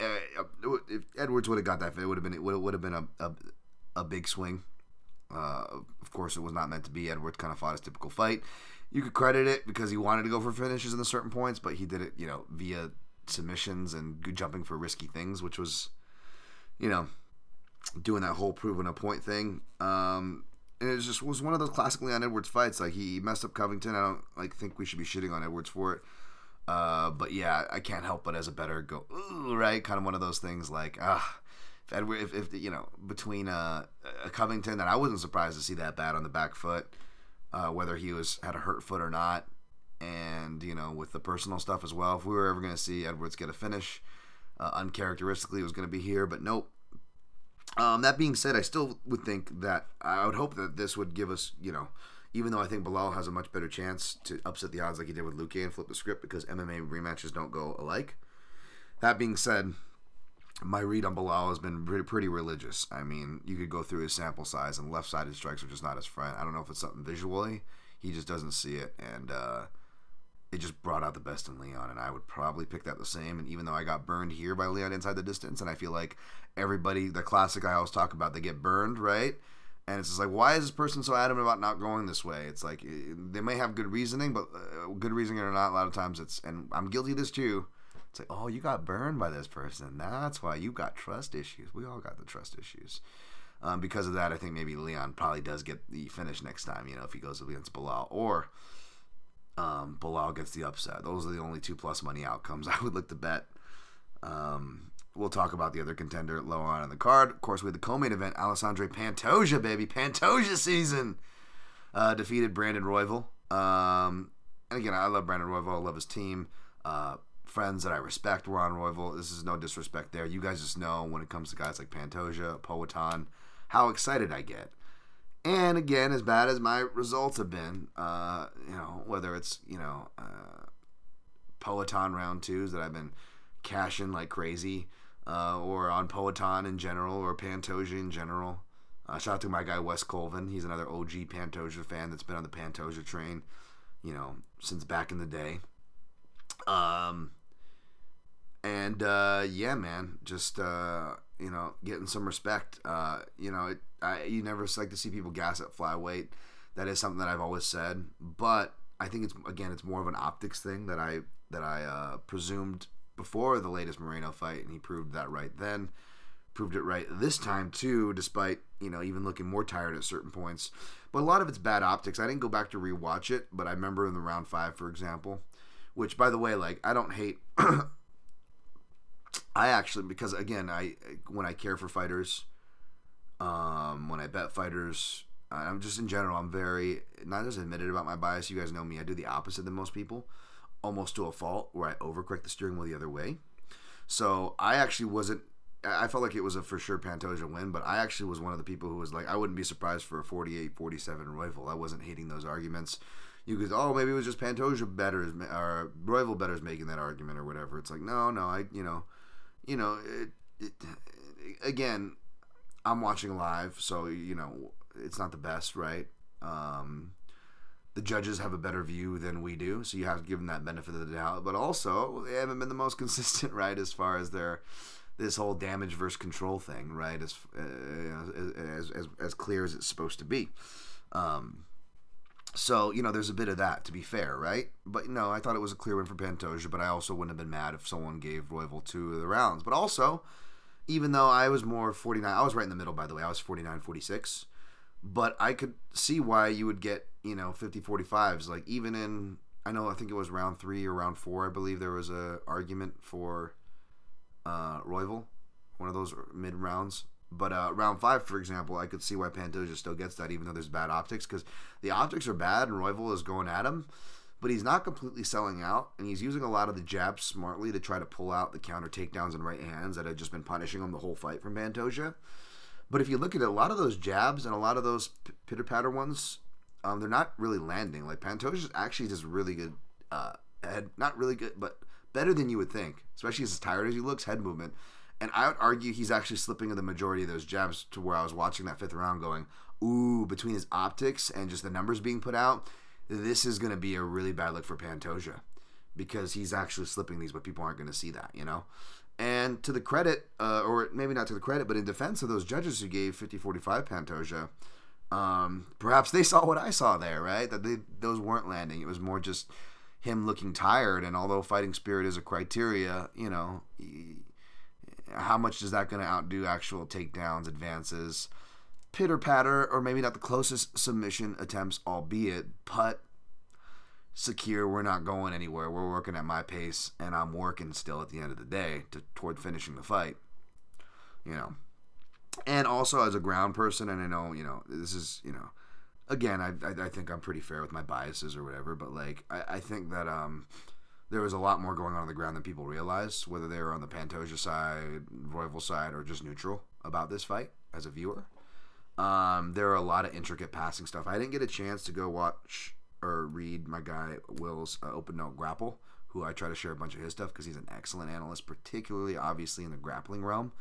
if Edwards would have got that, it would have been a big swing. Of course, it was not meant to be. Edwards kind of fought his typical fight. You could credit it because he wanted to go for finishes in the certain points, but he did it, you know, via submissions and jumping for risky things, which was, you know, doing that whole proving a point thing. And it was one of those classic Leon Edwards fights. Like, he messed up Covington. I don't think we should be shitting on Edwards for it. But yeah, I can't help but as a better go, ooh, right? Kind of one of those things like, if you know, between a Covington that I wasn't surprised to see that bad on the back foot, whether he had a hurt foot or not, and, you know, with the personal stuff as well. If we were ever going to see Edwards get a finish, uncharacteristically, it was going to be here, but nope. That being said, I still would think that, I would hope that this would give us, you know, even though I think Bilal has a much better chance to upset the odds like he did with Luque and flip the script, because MMA rematches don't go alike. That being said, my read on Bilal has been pretty religious. I mean, you could go through his sample size, and left-sided strikes are just not his friend. I don't know if it's something visually. He just doesn't see it, and it just brought out the best in Leon, and I would probably pick that the same. And even though I got burned here by Leon inside the distance, and I feel like everybody, the classic I always talk about, they get burned, right? And it's just like, why is this person so adamant about not going this way? It's like, they may have good reasoning, but good reasoning or not, a lot of times it's, and I'm guilty of this too, it's like, oh, you got burned by this person. That's why you got trust issues. We all got the trust issues. Because of that, I think maybe Leon probably does get the finish next time, you know, if he goes against Bilal. Or Bilal gets the upset. Those are the only two plus money outcomes I would look to bet. We'll talk about the other contender low on the card. Of course, we had the co-main event. Alexandre Pantoja, baby. Pantoja season. Defeated Brandon Royval. And again, I love Brandon Royval. I love his team. Friends that I respect were on Royval. This is no disrespect there. You guys just know when it comes to guys like Pantoja, Poatan, how excited I get. And again, as bad as my results have been, you know, whether it's, you know, Poatan round twos that I've been cashing like crazy, or on Poatan in general, or Pantoja in general. Shout out to my guy Wes Colvin. He's another OG Pantoja fan that's been on the Pantoja train, you know, since back in the day. Yeah, man, just, you know, getting some respect. You know, you never like to see people gas at flyweight. That is something that I've always said, but I think it's, again, it's more of an optics thing that I presumed before the latest Moreno fight, and he proved that right then. Proved it right this time too, despite, you know, even looking more tired at certain points. But a lot of it's bad optics. I didn't go back to rewatch it, but I remember in the round 5, for example, which, by the way, like, I don't hate. I actually, because again, when I care for fighters, when I bet fighters, I'm just in general, I'm very, not just admitted about my bias, you guys know me, I do the opposite than most people, almost to a fault, where I overcorrect the steering wheel the other way. So I actually wasn't, I felt like it was a for sure Pantoja win, but I actually was one of the people who was like, I wouldn't be surprised for a 48-47 Royval. I wasn't hating those arguments. You could, oh, maybe it was just Pantoja better, or Royval better is making that argument or whatever. It's like, no, I, you know, again, I'm watching live, so, you know, it's not the best, right? The judges have a better view than we do, so you have to give them that benefit of the doubt. But also, they haven't been the most consistent, right, as far as their this whole damage versus control thing, right, as clear as it's supposed to be. So, you know, there's a bit of that, to be fair, right? But, no, I thought it was a clear win for Pantoja, but I also wouldn't have been mad if someone gave Royval 2 of the rounds. But also, even though I was more 49, I was right in the middle, by the way. I was 49-46. But I could see why you would get, you know, 50-45s. Like, even in, I think it was round 3 or round 4, I believe there was a argument for Royval, one of those mid-rounds. But round 5, for example, I could see why Pantoja still gets that, even though there's bad optics, because the optics are bad and Royval is going at him, but he's not completely selling out, and he's using a lot of the jabs smartly to try to pull out the counter takedowns and right hands that had just been punishing him the whole fight from Pantoja. But if you look at it, a lot of those jabs and a lot of those pitter-patter ones, they're not really landing. Like, Pantoja's actually just really good, not really good, but better than you would think, especially as tired as he looks, head movement. And I would argue he's actually slipping in the majority of those jabs, to where I was watching that 5th round going, ooh, between his optics and just the numbers being put out, this is going to be a really bad look for Pantoja, because he's actually slipping these, but people aren't going to see that, you know? And to the credit, or maybe not to the credit, but in defense of those judges who gave 50-45 Pantoja, perhaps they saw what I saw there, right? That those weren't landing. It was more just him looking tired, and although fighting spirit is a criteria, you know, how much is that going to outdo actual takedowns, advances, pitter-patter, or maybe not the closest submission attempts, albeit, but secure, we're not going anywhere. We're working at my pace, and I'm working still at the end of the day toward finishing the fight, you know. And also, as a ground person, and I know, you know, this is, you know, again, I think I'm pretty fair with my biases or whatever, but like I think that there was a lot more going on the ground than people realized, whether they were on the Pantoja side, Royval side, or just neutral about this fight as a viewer. There are a lot of intricate passing stuff. I didn't get a chance to go watch or read my guy Will's Open Note Grapple, who I try to share a bunch of his stuff because he's an excellent analyst, particularly obviously in the grappling realm.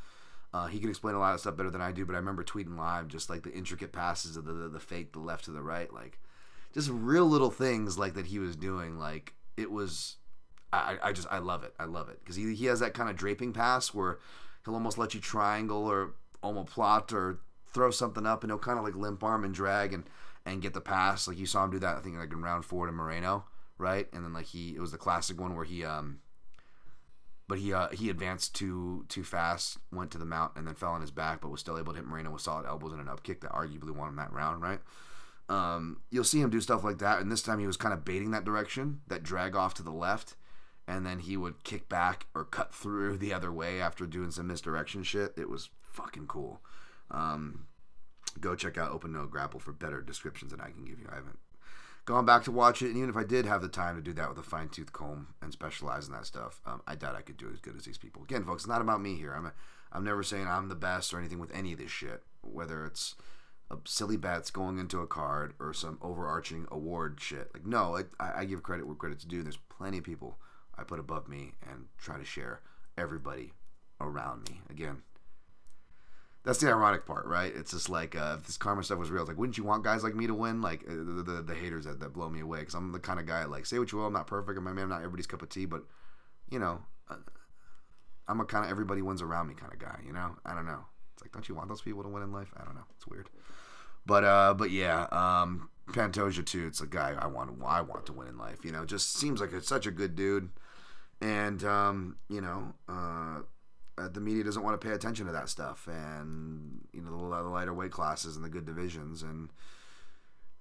He can explain a lot of stuff better than I do, but I remember tweeting live just like the intricate passes of the fake, the left to the right, like just real little things like that he was doing. Like it was, I love it. I love it because he has that kind of draping pass where he'll almost let you triangle or omoplot or throw something up, and he'll kind of like limp arm and drag and get the pass. Like you saw him do that, I think like in round 4 to Moreno, right? And then like it was the classic one where he advanced too fast, went to the mount, and then fell on his back, but was still able to hit Moreno with solid elbows and an up kick that arguably won him that round, right? You'll see him do stuff like that, and this time he was kind of baiting that direction, that drag off to the left, and then he would kick back or cut through the other way after doing some misdirection shit. It was fucking cool. Go check out Open No Grapple for better descriptions than I can give you. I haven't gone back to watch it, and even if I did have the time to do that with a fine-tooth comb and specialize in that stuff, I doubt I could do it as good as these people. Again, folks, it's not about me here. I'm never saying I'm the best or anything with any of this shit, whether it's silly bets going into a card or some overarching award shit. Like, no, I give credit where credit's due. There's plenty of people I put above me and try to share everybody around me. Again, that's the ironic part, right? It's just like, if this karma stuff was real, it's like, wouldn't you want guys like me to win? Like, the haters that blow me away, because I'm the kind of guy, like, say what you will, I'm not perfect, and I'm not everybody's cup of tea, but, you know, I'm a kind of everybody wins around me kind of guy, you know? I don't know. It's like, don't you want those people to win in life? I don't know. It's weird. But yeah, Pantoja, too, it's a guy I want to win in life, you know? Just seems like it's such a good dude, and, you know, the media doesn't want to pay attention to that stuff, and you know the lighter weight classes and the good divisions. And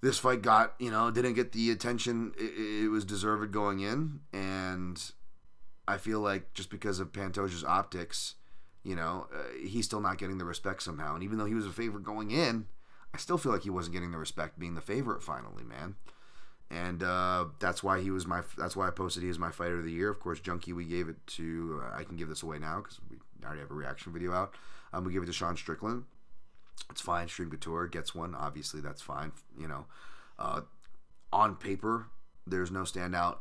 this fight didn't get the attention it was deserved going in. And I feel like just because of Pantoja's optics, you know, he's still not getting the respect somehow. And even though he was a favorite going in, I still feel like he wasn't getting the respect being the favorite finally, man. And that's why I posted he was my fighter of the year. Of course, Junkie, we gave it to. I can give this away now because we already have a reaction video out. We give it to Sean Strickland. It's fine. Stream Couture gets one. Obviously, that's fine. You know, on paper, there's no standout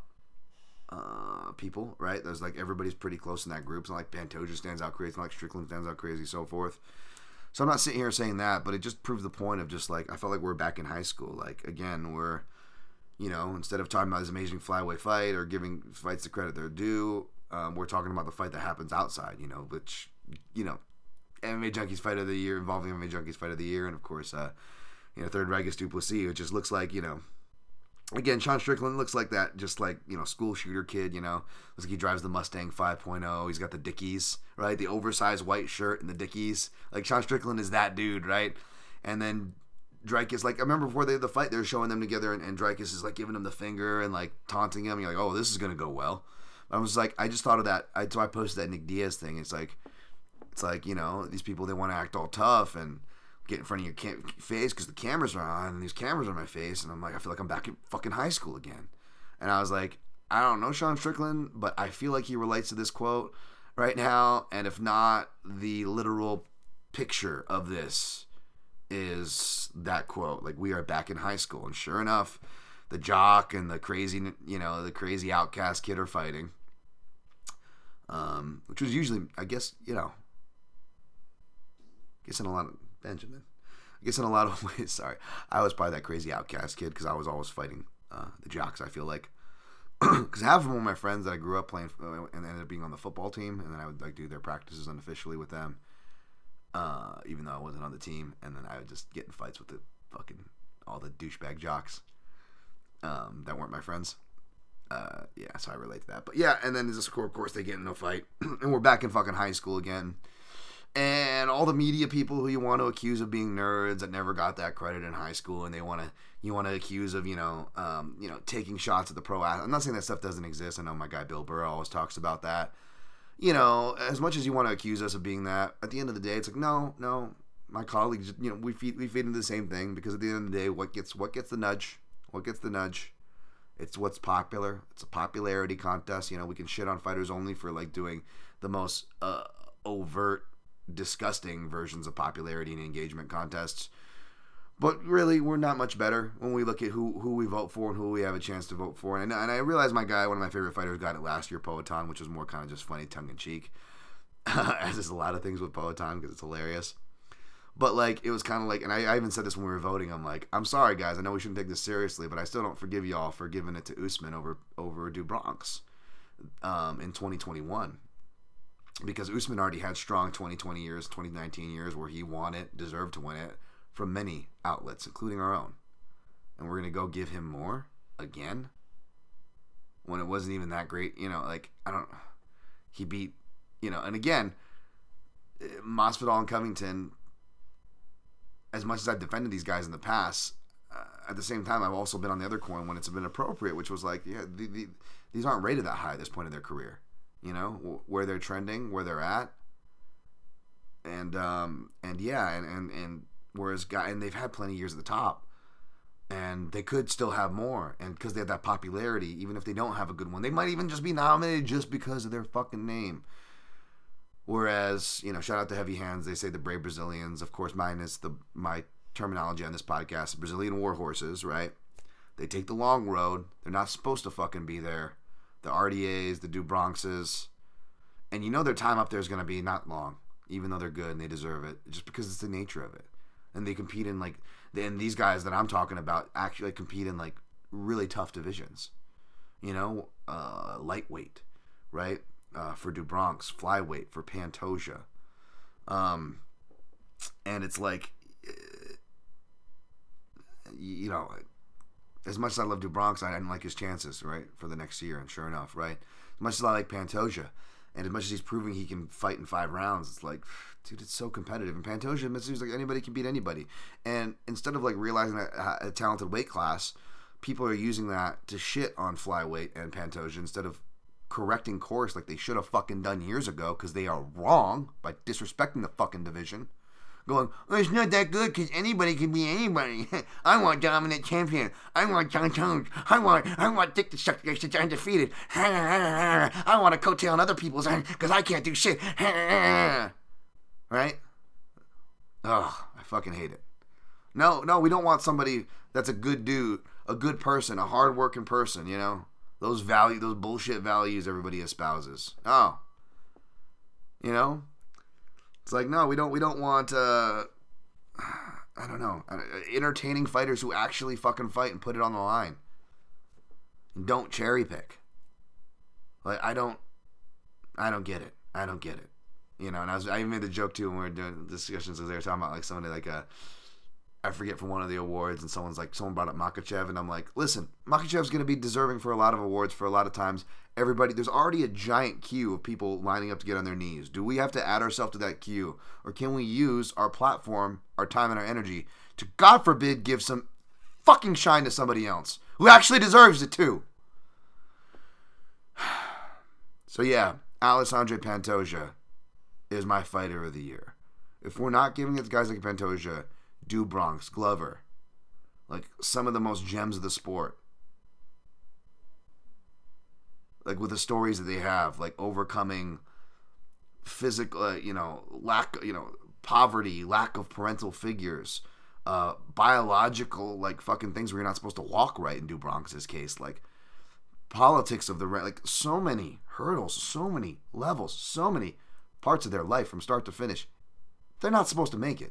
people, right? There's like everybody's pretty close in that group. It's not like Pantoja stands out crazy. It's not like Strickland stands out crazy, so forth. So I'm not sitting here saying that, but it just proves the point of just like I felt like we're back in high school. Like again, we're. You know, instead of talking about this amazing flyweight fight or giving fights the credit they're due, we're talking about the fight that happens outside, you know, which, you know, MMA Junkies Fight of the Year, involving MMA Junkies Fight of the Year, and of course, you know, third Dricus du Plessis, which just looks like, you know, again, Sean Strickland looks like that, just like, you know, school shooter kid, you know, looks like he drives the Mustang 5.0, he's got the Dickies, right, the oversized white shirt and the Dickies, like, Sean Strickland is that dude, right, and then Dricus, like, I remember before they had the fight, they were showing them together, and Dricus is, like, giving him the finger and, like, taunting him. You're like, oh, this is going to go well. I was like, I just thought of that. So I posted that Nick Diaz thing. It's like, you know, these people, they want to act all tough and get in front of your face because the cameras are on, and these cameras are in my face, and I'm like, I feel like I'm back in fucking high school again. And I was like, I don't know Sean Strickland, but I feel like he relates to this quote right now, and if not, the literal picture of this is that quote, like, we are back in high school. And sure enough, the jock and the crazy, you know, the crazy outcast kid are fighting, which was usually, I guess, you know, I guess in a lot of ways, sorry, I was probably that crazy outcast kid because I was always fighting the jocks, I feel like, because half of them were my friends that I grew up playing and ended up being on the football team, and then I would like do their practices unofficially with them, even though I wasn't on the team, and then I would just get in fights with the fucking all the douchebag jocks that weren't my friends. Yeah, so I relate to that. But yeah, and then just, of course they get in a fight, and we're back in fucking high school again. And all the media people who you want to accuse of being nerds that never got that credit in high school, and you want to accuse of taking shots at the pro athlete. I'm not saying that stuff doesn't exist. I know my guy Bill Burr always talks about that. You know, as much as you want to accuse us of being that, at the end of the day, it's like, no, my colleagues, you know, we feed into the same thing, because at the end of the day, what gets the nudge? It's what's popular. It's a popularity contest. You know, we can shit on Fighters Only for like doing the most overt, disgusting versions of popularity and engagement contests. But really, we're not much better when we look at who we vote for and who we have a chance to vote for. And I realize my guy, one of my favorite fighters, got it last year, Poatan, which was more kind of just funny, tongue-in-cheek, as is a lot of things with Poatan, because it's hilarious. But, like, it was kind of like, and I even said this when we were voting, I'm like, I'm sorry, guys, I know we shouldn't take this seriously, but I still don't forgive y'all for giving it to Usman over Du Bronx in 2021. Because Usman already had strong 2020 years, 2019 years, where he won it, deserved to win it, from many outlets, including our own. And we're going to go give him more again when it wasn't even that great. You know, like, I don't, he beat, you know, and again, Masvidal and Covington, as much as I've defended these guys in the past, at the same time, I've also been on the other coin when it's been appropriate, which was like, yeah, these aren't rated that high at this point in their career, you know, where they're trending, where they're at. And they've had plenty of years at the top, and they could still have more. And because they have that popularity, even if they don't have a good one, they might even just be nominated just because of their fucking name. Whereas, you know, shout out to Heavy Hands. They say the brave Brazilians, of course, minus my terminology on this podcast, Brazilian war horses, right? They take the long road. They're not supposed to fucking be there. The RDAs, the Du Bronxes, and you know their time up there is going to be not long, even though they're good and they deserve it, just because it's the nature of it. And they compete in and these guys that I'm talking about actually compete in like really tough divisions, you know, lightweight, right? For Du Bronx, flyweight for Pantoja, and it's like, you know, as much as I love Du Bronx, I didn't like his chances, right, for the next year. And sure enough, right, as much as I like Pantoja, and as much as he's proving he can fight in 5 rounds, it's like, dude, it's so competitive. And Pantoja admits he's like, anybody can beat anybody. And instead of like realizing that a talented weight class, people are using that to shit on flyweight and Pantoja instead of correcting course like they should have fucking done years ago, because they are wrong by disrespecting the fucking division. Going, oh, it's not that good because anybody can be anybody. I want dominant champion. I want John Jones. I want Dick the Shuck undefeated. I want to coattail on other people's because I can't do shit. Right? Oh, I fucking hate it. No, we don't want somebody that's a good dude, a good person, a hard-working person, you know? Those bullshit values everybody espouses. Oh. You know? It's like, no, we don't want, I don't know, entertaining fighters who actually fucking fight and put it on the line. Don't cherry pick. Like, I don't get it. I don't get it. You know, and I even made the joke too when we were doing discussions, because they were talking about like somebody like I forget, from one of the awards, and someone brought up Makachev, and I'm like, listen, Makachev's going to be deserving for a lot of awards for a lot of times. Everybody, there's already a giant queue of people lining up to get on their knees. Do we have to add ourselves to that queue, or can we use our platform, our time, and our energy to, God forbid, give some fucking shine to somebody else who actually deserves it too? So yeah, Alexandre Pantoja is my fighter of the year. If we're not giving it to guys like Pantoja, Du Bronx, Glover, like some of the most gems of the sport, like with the stories that they have, like overcoming physical, poverty, lack of parental figures, biological, like fucking things where you're not supposed to walk right in Du Bronx's case, like politics of the like so many hurdles, so many levels, so many parts of their life from start to finish. They're not supposed to make it.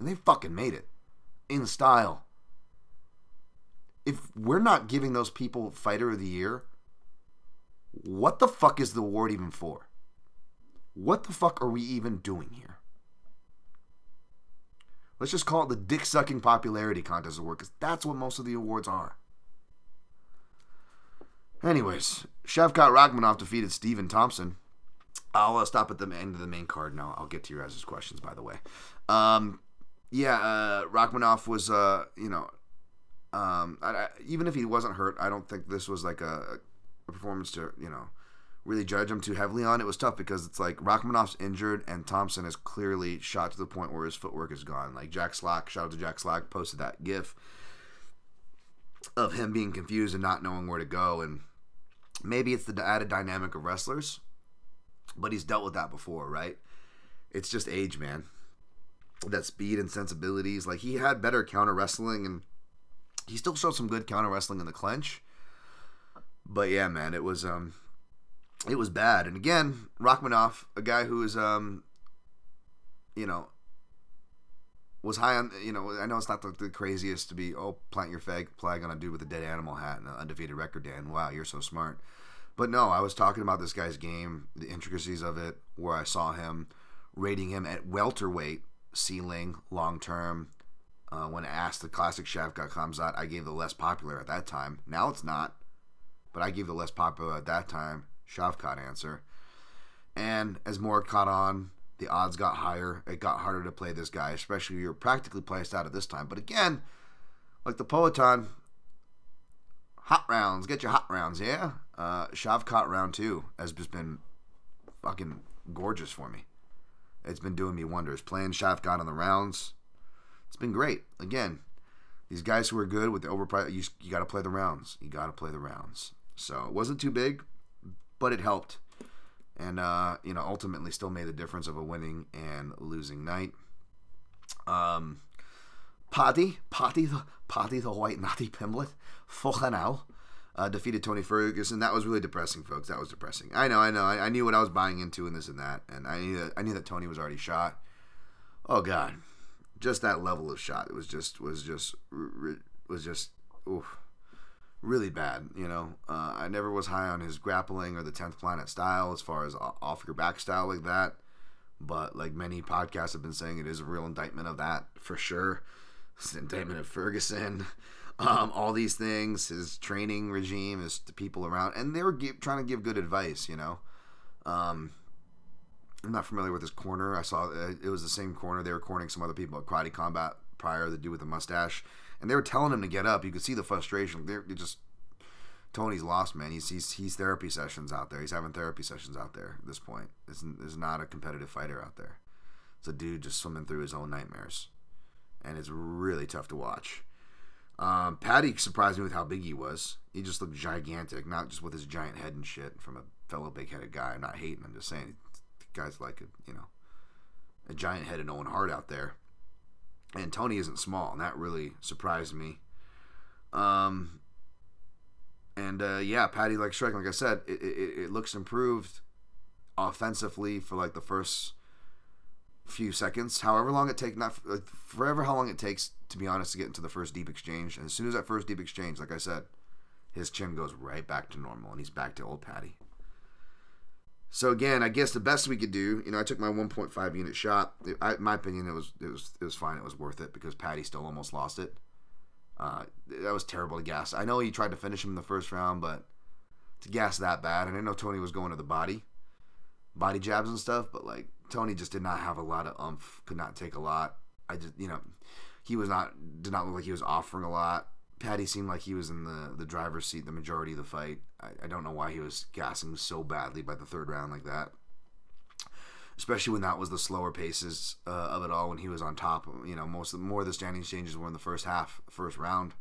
And they fucking made it. In style. If we're not giving those people Fighter of the Year, what the fuck is the award even for? What the fuck are we even doing here? Let's just call it the dick-sucking popularity contest award, because that's what most of the awards are. Anyways, Shavkat Rakhmonov defeated Steven Thompson. I'll stop at the end of the main card now. I'll get to your guys' questions, by the way. Rakhmonov was, even if he wasn't hurt, I don't think this was like a performance to, really judge him too heavily on. It was tough because it's like Rakhmonov's injured and Thompson has clearly shot to the point where his footwork is gone. Like Jack Slack, shout out to Jack Slack, posted that GIF of him being confused and not knowing where to go. And maybe it's the added dynamic of wrestlers, but he's dealt with that before, right? It's just age, man. That speed and sensibilities. Like, he had better counter wrestling, and he still showed some good counter wrestling in the clinch. But yeah, man, it was bad. And again, Rakhmonov, a guy who is, you know, was high on, you know, I know it's not the craziest to be, oh, plant your flag on a dude with a dead animal hat and an undefeated record, Dan. Wow, you're so smart. But no, I was talking about this guy's game, the intricacies of it, where I saw him, rating him at welterweight, ceiling, long-term. When asked the classic Shavkat Kamzat, I gave the less popular at that time. Now it's not, but I gave the less popular at that time Shavkat answer. And as more caught on, the odds got higher. It got harder to play this guy, especially if you're practically placed out at this time. But again, like the Poetan, hot rounds. Get your hot rounds, yeah? Shavkat round two has just been fucking gorgeous for me. It's been doing me wonders. Playing Shavkat on the rounds, it's been great. Again, these guys who are good with the overpriced, you got to play the rounds. You got to play the rounds. So it wasn't too big, but it helped. And, you know, ultimately still made the difference of a winning and losing night. Paddy the White Natty Pimblett, Fohanau, defeated Tony Ferguson. That was really depressing, folks. That was depressing. I know. I knew what I was buying into in this and that. And I knew that Tony was already shot. Oh, God. Just that level of shot. It was just oof. Really bad, you know. I never was high on his grappling or the 10th planet style as far as off your back style like that. But like many podcasts have been saying, it is a real indictment of that for sure. It's an indictment of Ferguson. All these things, his training regime, his the people around. And they were trying to give good advice, you know. I'm not familiar with this corner. I saw it was the same corner. They were cornering some other people at Karate Combat prior, the dude with the mustache. And they were telling him to get up. You could see the frustration. Tony's lost, man. He's therapy sessions out there. He's having therapy sessions out there at this point. There's not a competitive fighter out there. It's a dude just swimming through his own nightmares. And it's really tough to watch. Paddy surprised me with how big he was. He just looked gigantic, not just with his giant head and shit from a fellow big-headed guy. I'm not hating. I'm just saying the guy's like a giant-headed Owen Hart out there. And Tony isn't small, and that really surprised me. Yeah, Paddy, like Shrek, like I said, it looks improved offensively for like the first few seconds. However long it takes, not like, forever how long it takes, to be honest, to get into the first deep exchange. And as soon as that first deep exchange, like I said, his chin goes right back to normal, and he's back to old Paddy. So again, I guess the best we could do, you know, I took my 1.5 unit shot. In my opinion, it was fine. It was worth it because Paddy still almost lost it. That was terrible to gas. I know he tried to finish him in the first round, but to gas that bad, and I know Tony was going to the body jabs and stuff, but like Tony just did not have a lot of oomph. Could not take a lot. He was not did not look like he was offering a lot. Paddy seemed like he was in the driver's seat the majority of the fight. I don't know why he was gassing so badly by the third round like that. Especially when that was the slower paces of it all, when he was on top. You know, more of the standing exchanges were in the first half, first round,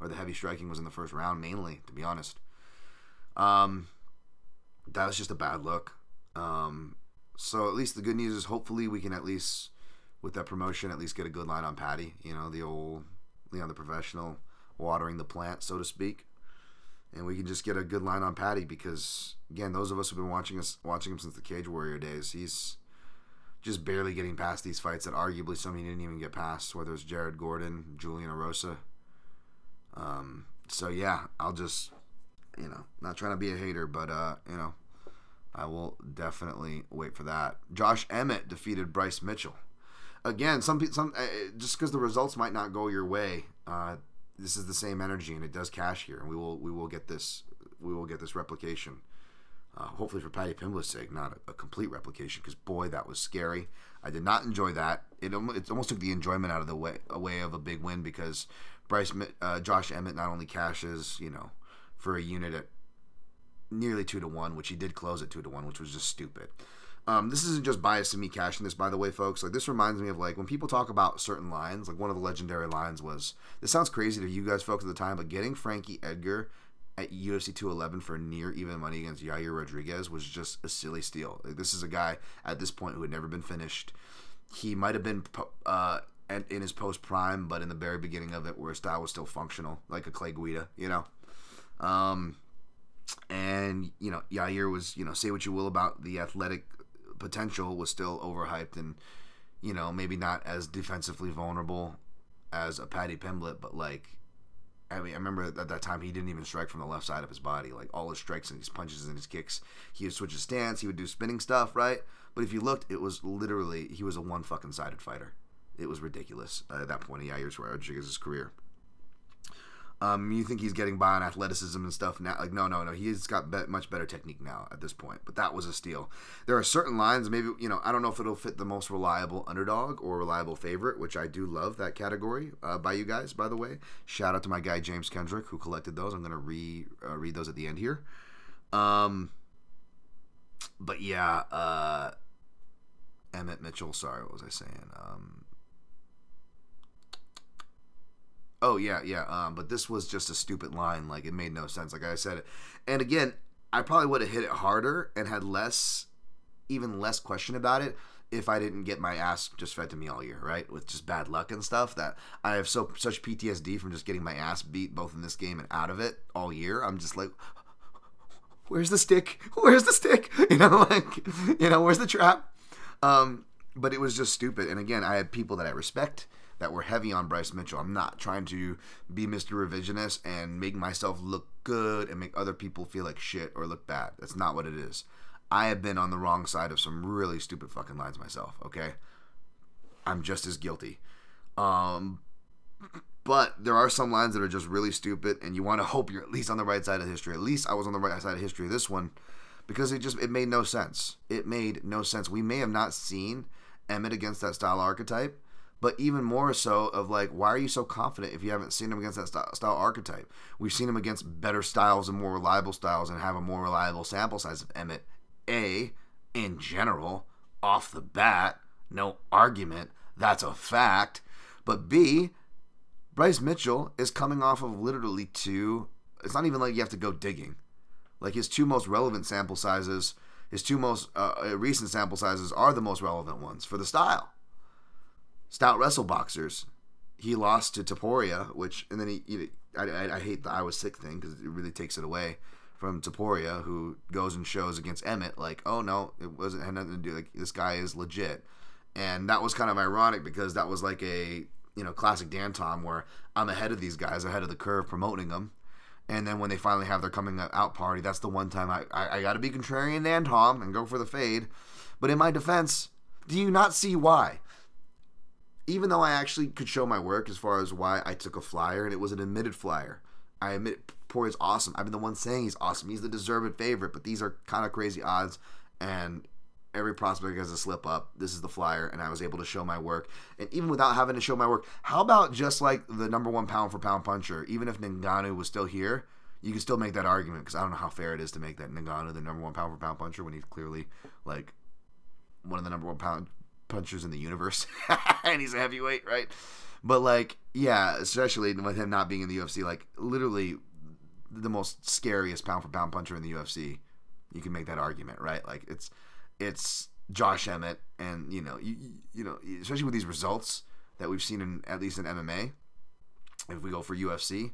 or the heavy striking was in the first round mainly, to be honest. That was just a bad look. So at least the good news is hopefully we can at least, with that promotion, at least get a good line on Paddy. You know, the old, you know, the professional watering the plant, so to speak, and we can just get a good line on Paddy because, again, those of us who've been watching him since the Cage Warrior days, he's just barely getting past these fights that arguably some he didn't even get past, whether it's Jared Gordon, Julian Erosa. So yeah, I'll just, you know, not trying to be a hater, but you know, I will definitely wait for that. Josh Emmett defeated Bryce Mitchell. Again, some just because the results might not go your way. This is the same energy, and it does cash here, and we will get this replication. Hopefully for Paddy Pimblett's sake, not a complete replication, because boy, that was scary. I did not enjoy that. It almost took the enjoyment out of the way of a big win because Josh Emmett not only cashes, you know, for a unit at nearly 2-1, which he did close at 2-1, which was just stupid. This isn't just bias to me cashing this, by the way, folks. Like, this reminds me of, like, when people talk about certain lines, like, one of the legendary lines was, this sounds crazy to you guys, folks, at the time, but getting Frankie Edgar at UFC 211 for near even money against Yair Rodriguez was just a silly steal. Like, this is a guy at this point who had never been finished. He might have been in his post-prime, but in the very beginning of it, where his style was still functional, like a Clay Guida, you know? And, you know, Yair was, you know, say what you will about the athletic potential, was still overhyped and, you know, maybe not as defensively vulnerable as a Paddy Pimblett, but, like, I mean, I remember at that time he didn't even strike from the left side of his body. Like, all his strikes and his punches and his kicks, he would switch his stance, he would do spinning stuff, right? But if you looked, it was literally, he was a one fucking sided fighter. It was ridiculous at that point in Yair Rodriguez's career. You think he's getting by on athleticism and stuff now? Like, no. He's got much better technique now at this point. But that was a steal. There are certain lines. Maybe, you know, I don't know if it'll fit the most reliable underdog or reliable favorite, which I do love that category by you guys. By the way, shout out to my guy James Kendrick who collected those. I'm gonna read those at the end here. But yeah, Emmett Mitchell. Sorry, what was I saying? Oh, yeah, but this was just a stupid line. Like, it made no sense, like I said. And again, I probably would have hit it harder and had even less question about it if I didn't get my ass just fed to me all year, right? With just bad luck and stuff, that I have such PTSD from just getting my ass beat both in this game and out of it all year. I'm just like, where's the stick? Where's the stick? You know, like, you know, where's the trap? But it was just stupid. And again, I had people that I respect that were heavy on Bryce Mitchell. I'm not trying to be Mr. Revisionist and make myself look good and make other people feel like shit or look bad. That's not what it is. I have been on the wrong side of some really stupid fucking lines myself, okay? I'm just as guilty. But there are some lines that are just really stupid, and you want to hope you're at least on the right side of history. At least I was on the right side of history of this one, because it made no sense. It made no sense. We may have not seen Emmett against that style archetype, but even more so of, like, why are you so confident if you haven't seen him against that style archetype? We've seen him against better styles and more reliable styles and have a more reliable sample size of Emmett. In general, off the bat, no argument, that's a fact. But B, Bryce Mitchell is coming off of literally two, it's not even like you have to go digging. Like, his two most relevant sample sizes, his two most recent sample sizes are the most relevant ones for the style. Stout wrestle boxers. He lost to Taporia, which, and then I hate the I was sick thing because it really takes it away from Taporia, who goes and shows against Emmett, like, oh no, it wasn't, had nothing to do, like, this guy is legit. And that was kind of ironic because that was like a, you know, classic Dan Tom where I'm ahead of these guys, ahead of the curve, promoting them. And then when they finally have their coming out party, that's the one time I got to be contrarian Dan Tom and go for the fade. But in my defense, do you not see why? Even though I actually could show my work as far as why I took a flyer, and it was an admitted flyer. I admit Poirier's awesome. I've been the one saying he's awesome. He's the deserved favorite, but these are kind of crazy odds, and every prospect has a slip up. This is the flyer, and I was able to show my work. And even without having to show my work, how about just like the number one pound-for-pound puncher? Even if Ngannou was still here, you could still make that argument, because I don't know how fair it is to make that Ngannou the number one pound-for-pound puncher when he's clearly like one of the number one pound punchers in the universe and he's a heavyweight, right? But like, yeah, especially with him not being in the UFC, like literally the most scariest pound for pound puncher in the UFC, you can make that argument, right? Like it's Josh Emmett. And you know especially with these results that we've seen in, at least in MMA, if we go for UFC,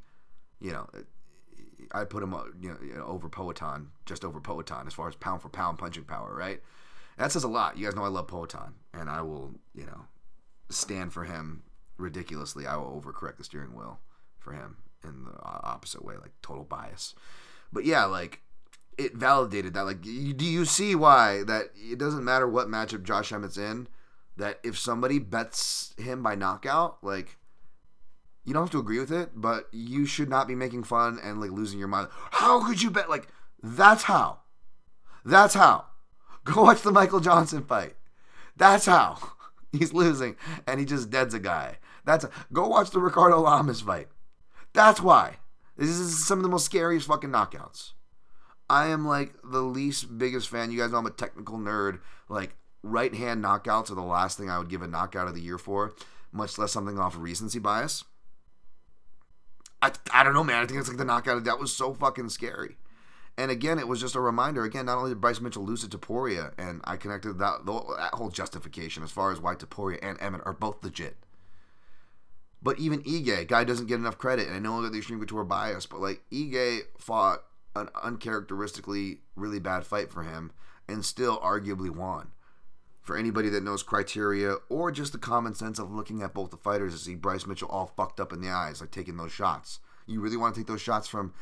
you know, I put him, you know, over Poatan, just over Poatan as far as pound for pound punching power, right? That says a lot. You guys know I love Poatan, and I will, you know, stand for him ridiculously. I will overcorrect the steering wheel for him in the opposite way, like total bias. But yeah, like, it validated that. Like, do you see why that it doesn't matter what matchup Josh Emmett's in, that if somebody bets him by knockout, like, you don't have to agree with it, but you should not be making fun and, like, losing your mind. How could you bet? Like, that's how. That's how. Go watch the Michael Johnson fight. That's how he's losing, and he just deads a guy. Go watch the Ricardo Lamas fight. That's why. This is some of the most scariest fucking knockouts. I am like the least biggest fan. You guys know I'm a technical nerd. Like, right hand knockouts are the last thing I would give a knockout of the year for, much less something off recency bias. I don't know, man. I think it's like the knockout of that was so fucking scary. And again, it was just a reminder. Again, not only did Bryce Mitchell lose to Topuria, and I connected that whole justification as far as why Topuria and Emmett are both legit. But even Ige, guy doesn't get enough credit, and I know that the Extreme Couture bias, but like Ige fought an uncharacteristically really bad fight for him and still arguably won. For anybody that knows criteria or just the common sense of looking at both the fighters to see Bryce Mitchell all fucked up in the eyes, like taking those shots. You really want to take those shots from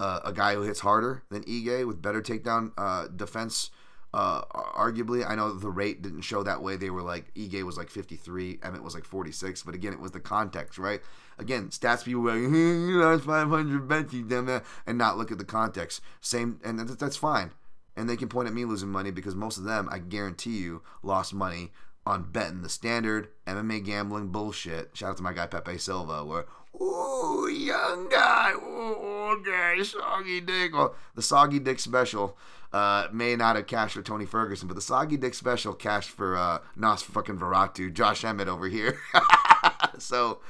a guy who hits harder than Ige with better takedown defense, arguably. I know the rate didn't show that way. They were like, Ige was like 53, Emmett was like 46, but again, it was the context, right? Again, stats people were like, you lost 500 bets, you damn it, and not look at the context. Same, and that's fine. And they can point at me losing money because most of them, I guarantee you, lost money on betting the standard MMA gambling bullshit. Shout out to my guy Pepe Silva, where, ooh, young guy, ooh, okay, soggy dick. Well, the soggy dick special may not have cashed for Tony Ferguson, but the soggy dick special cashed for Nos fucking Veratu, Josh Emmett over here. So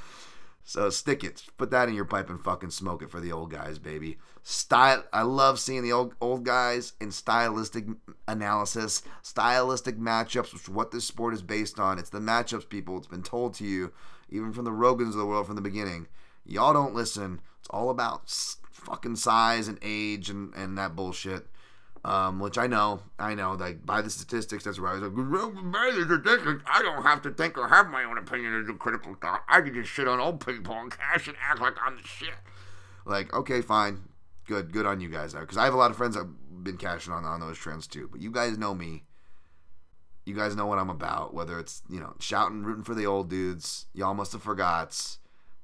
stick it. Put that in your pipe and fucking smoke it for the old guys, baby. Style. I love seeing the old guys in stylistic analysis, stylistic matchups, which is what this sport is based on. It's the matchups, people. It's been told to you, even from the Rogans of the world from the beginning. Y'all don't listen. It's all about fucking size and age and that bullshit. Which I know, like, by the statistics, that's where I was like, by the statistics, I don't have to think or have my own opinion as a critical thought. I can just shit on old people and cash and act like I'm the shit. Like, okay, fine. Good on you guys. Because I have a lot of friends that have been cashing on those trends, too. But you guys know me. You guys know what I'm about. Whether it's, shouting, rooting for the old dudes, y'all must have forgots,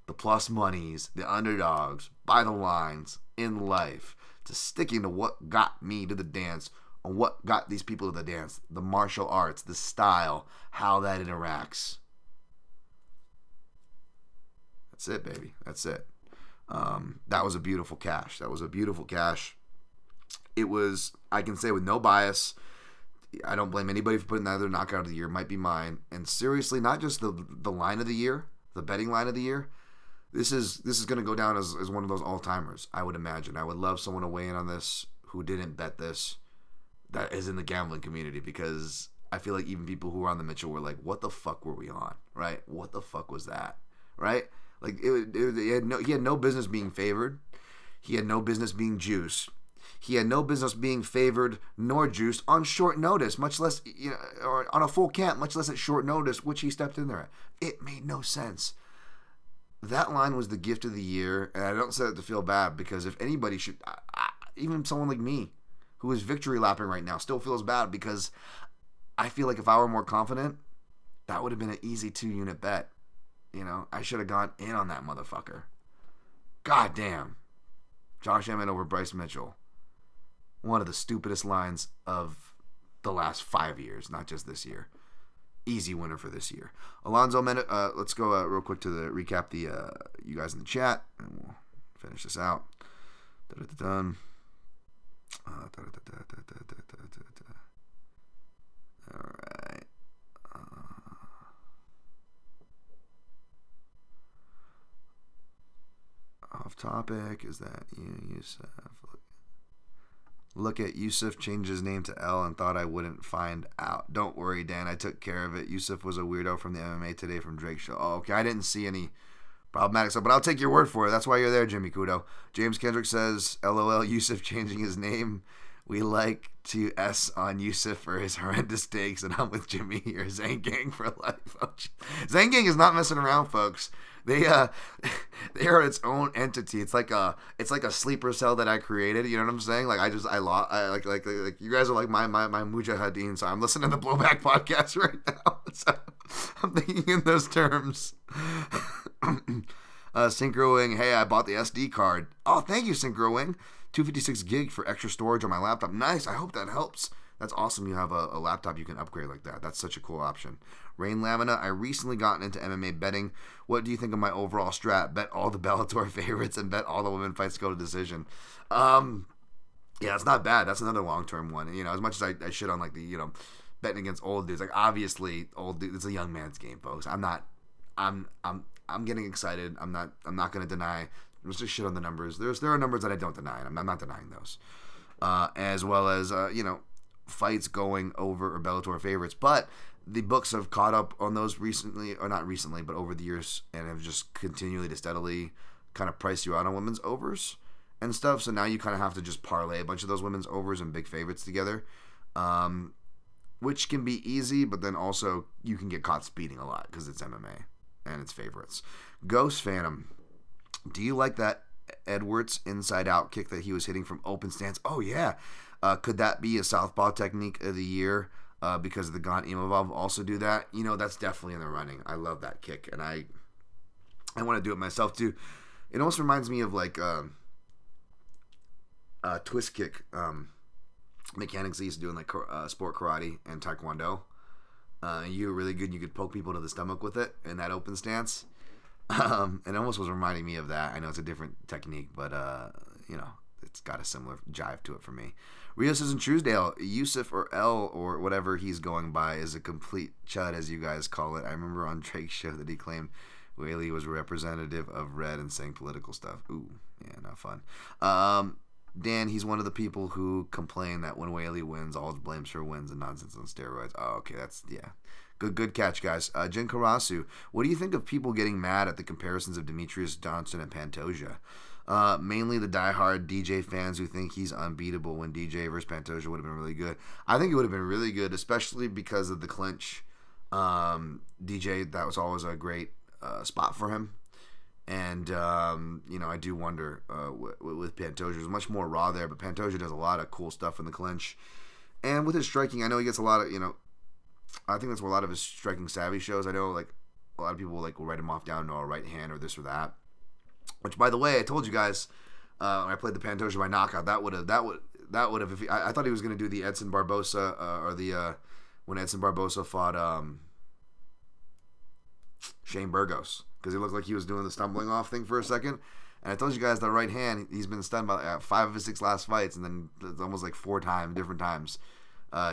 the plus monies, the underdogs, by the lines, in life. To sticking to what got me to the dance, and what got these people to the dance, the martial arts, the style, how that interacts. That's it, baby. That's it. That was a beautiful cash. It was, I can say with no bias, I don't blame anybody for putting that other knockout of the year. Might be mine. And seriously, not just the line of the year, the betting line of the year. This is going to go down as one of those all-timers, I would imagine. I would love someone to weigh in on this who didn't bet this, that is in the gambling community, because I feel like even people who were on the Mitchell were like, what the fuck were we on, right? What the fuck was that, right? Like, he had no business being favored. He had no business being juiced. He had no business being favored nor juiced on short notice, much less, or on a full camp, much less at short notice, which he stepped in there at. It made no sense. That line was the gift of the year, and I don't say that to feel bad, because if anybody should, even someone like me, who is victory lapping right now, still feels bad, because I feel like if I were more confident, that would have been an easy 2-unit bet. I should have gone in on that motherfucker. God damn. Josh Emmett over Bryce Mitchell. One of the stupidest lines of the last 5 years, not just this year. Easy winner for this year. Alonzo Mena, let's go real quick to the recap, the you guys in the chat, and we'll finish this out. All right. Off topic, is that you, Yusuf? Look at Yusuf changed his name to L and thought I wouldn't find out. Don't worry, Dan. I took care of it. Yusuf was a weirdo from the MMA Today from Drake Show. Oh, okay. I didn't see any problematic stuff, but I'll take your word for it. That's why you're there, Jimmy Kudo. James Kendrick says, LOL, Yusuf changing his name. We like to S on Yusuf for his horrendous takes, and I'm with Jimmy here. Zang Gang for life. Zang Gang is not messing around, folks. They are its own entity. It's like a sleeper cell that I created. You know what I'm saying? Like I you guys are like my mujahideen. So I'm listening to the Blowback podcast right now. So I'm thinking in those terms. Synchroing. Hey, I bought the SD card. Oh, thank you, Synchroing. 256 gig for extra storage on my laptop. Nice. I hope that helps. That's awesome. You have a laptop you can upgrade like that. That's such a cool option. Rain Lamina, I recently gotten into MMA betting. What do you think of my overall strat? Bet all the Bellator favorites and bet all the women fights go to decision. Yeah, it's not bad. That's another long-term one. And, you know, as much as I shit on, like, the, you know, betting against old dudes, like, obviously, old dudes, it's a young man's game, folks. I'm getting excited. I'm not going to deny. Let's just shit on the numbers. There are numbers that I don't deny, and I'm not denying those. As well as, you know, fights going over or Bellator favorites. But the books have caught up on those recently, or not recently, but over the years, and have just continually to steadily kind of price you out on women's overs and stuff. So now you kind of have to just parlay a bunch of those women's overs and big favorites together, which can be easy, but then also you can get caught speeding a lot because it's MMA and it's favorites. Ghost Phantom, do you like that Edwards inside out kick that he was hitting from open stance? Oh yeah. Could that be a southpaw technique of the year? Because of the Gan Imovov also do that. You know, that's definitely in the running. I love that kick, and I want to do it myself too. It almost reminds me of like twist kick mechanics they used to do in like sport karate and taekwondo. You were really good. You could poke people to the stomach with it in that open stance. It almost was reminding me of that. I know it's a different technique, but you know, it's got a similar jive to it for me. Rios is in Truesdale. Yusuf or L or whatever he's going by is a complete chud, as you guys call it. I remember on Drake's show that he claimed Weili was a representative of Red and saying political stuff. Ooh, yeah, not fun. Dan, he's one of the people who complain that when Weili wins, all blames her wins and nonsense on steroids. Oh, okay, that's, yeah. Good catch, guys. Jin Karasu, what do you think of people getting mad at the comparisons of Demetrius Johnson and Pantoja? Mainly the diehard DJ fans who think he's unbeatable when DJ versus Pantoja would have been really good. I think it would have been really good, especially because of the clinch. DJ, that was always a great spot for him. And, you know, I do wonder with Pantoja. There's much more raw there, but Pantoja does a lot of cool stuff in the clinch. And with his striking, I know he gets a lot of, you know, I think that's where a lot of his striking savvy shows. I know, like, a lot of people, like, will write him off down to a right hand or this or that. Which, by the way, I told you guys when I played the Pantoja by knockout, that would have. I thought he was going to do the Edson Barboza or when Edson Barboza fought Shane Burgos, because he looked like he was doing the stumbling off thing for a second. And I told you guys that right hand, he's been stunned by 5 of his 6 last fights, and then almost like 4 different times,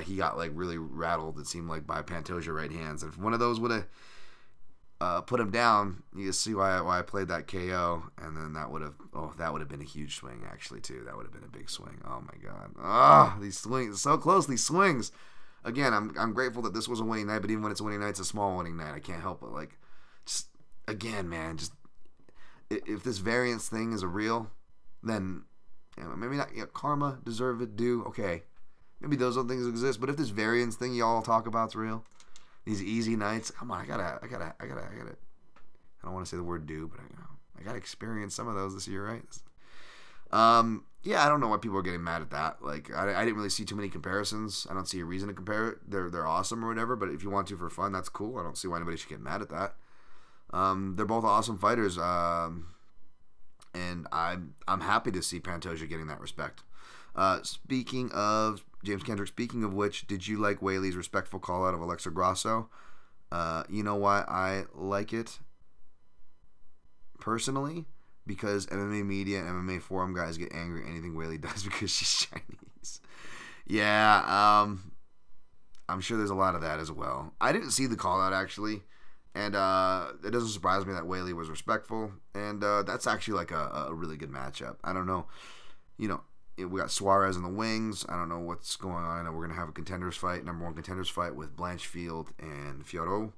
he got like really rattled. It seemed like by Pantoja right hands. If one of those would have put him down, you see why I played that KO, and then that would have been a huge swing actually too. That would have been a big swing. Oh my god! Ah, these swings so close. These swings. Again, I'm grateful that this was a winning night, but even when it's a winning night, it's a small winning night. I can't help but like, just again, man, just if this variance thing is a real, then you know, maybe not, you know, karma, deserved, due. Okay, maybe those other things exist, but if this variance thing y'all talk about's real. These easy nights. Come on, I gotta. I don't want to say the word do, but I gotta experience some of those this year, right? Yeah, I don't know why people are getting mad at that. Like, I didn't really see too many comparisons. I don't see a reason to compare it. They're awesome or whatever. But if you want to for fun, that's cool. I don't see why anybody should get mad at that. They're both awesome fighters, and I'm happy to see Pantoja getting that respect. Speaking of James Kendrick, speaking of which, did you like Whaley's respectful call out of Alexa Grasso? You know why I like it personally? Because MMA media and MMA forum guys get angry at anything Weili does because she's Chinese. Yeah, I'm sure there's a lot of that as well. I didn't see the call out actually, and it doesn't surprise me that Weili was respectful, and that's actually like a really good matchup. I don't know, you know. We got Suarez in the wings. I don't know what's going on. I know we're going to have a contenders fight, number one contenders fight with Blanchfield and Fiorot.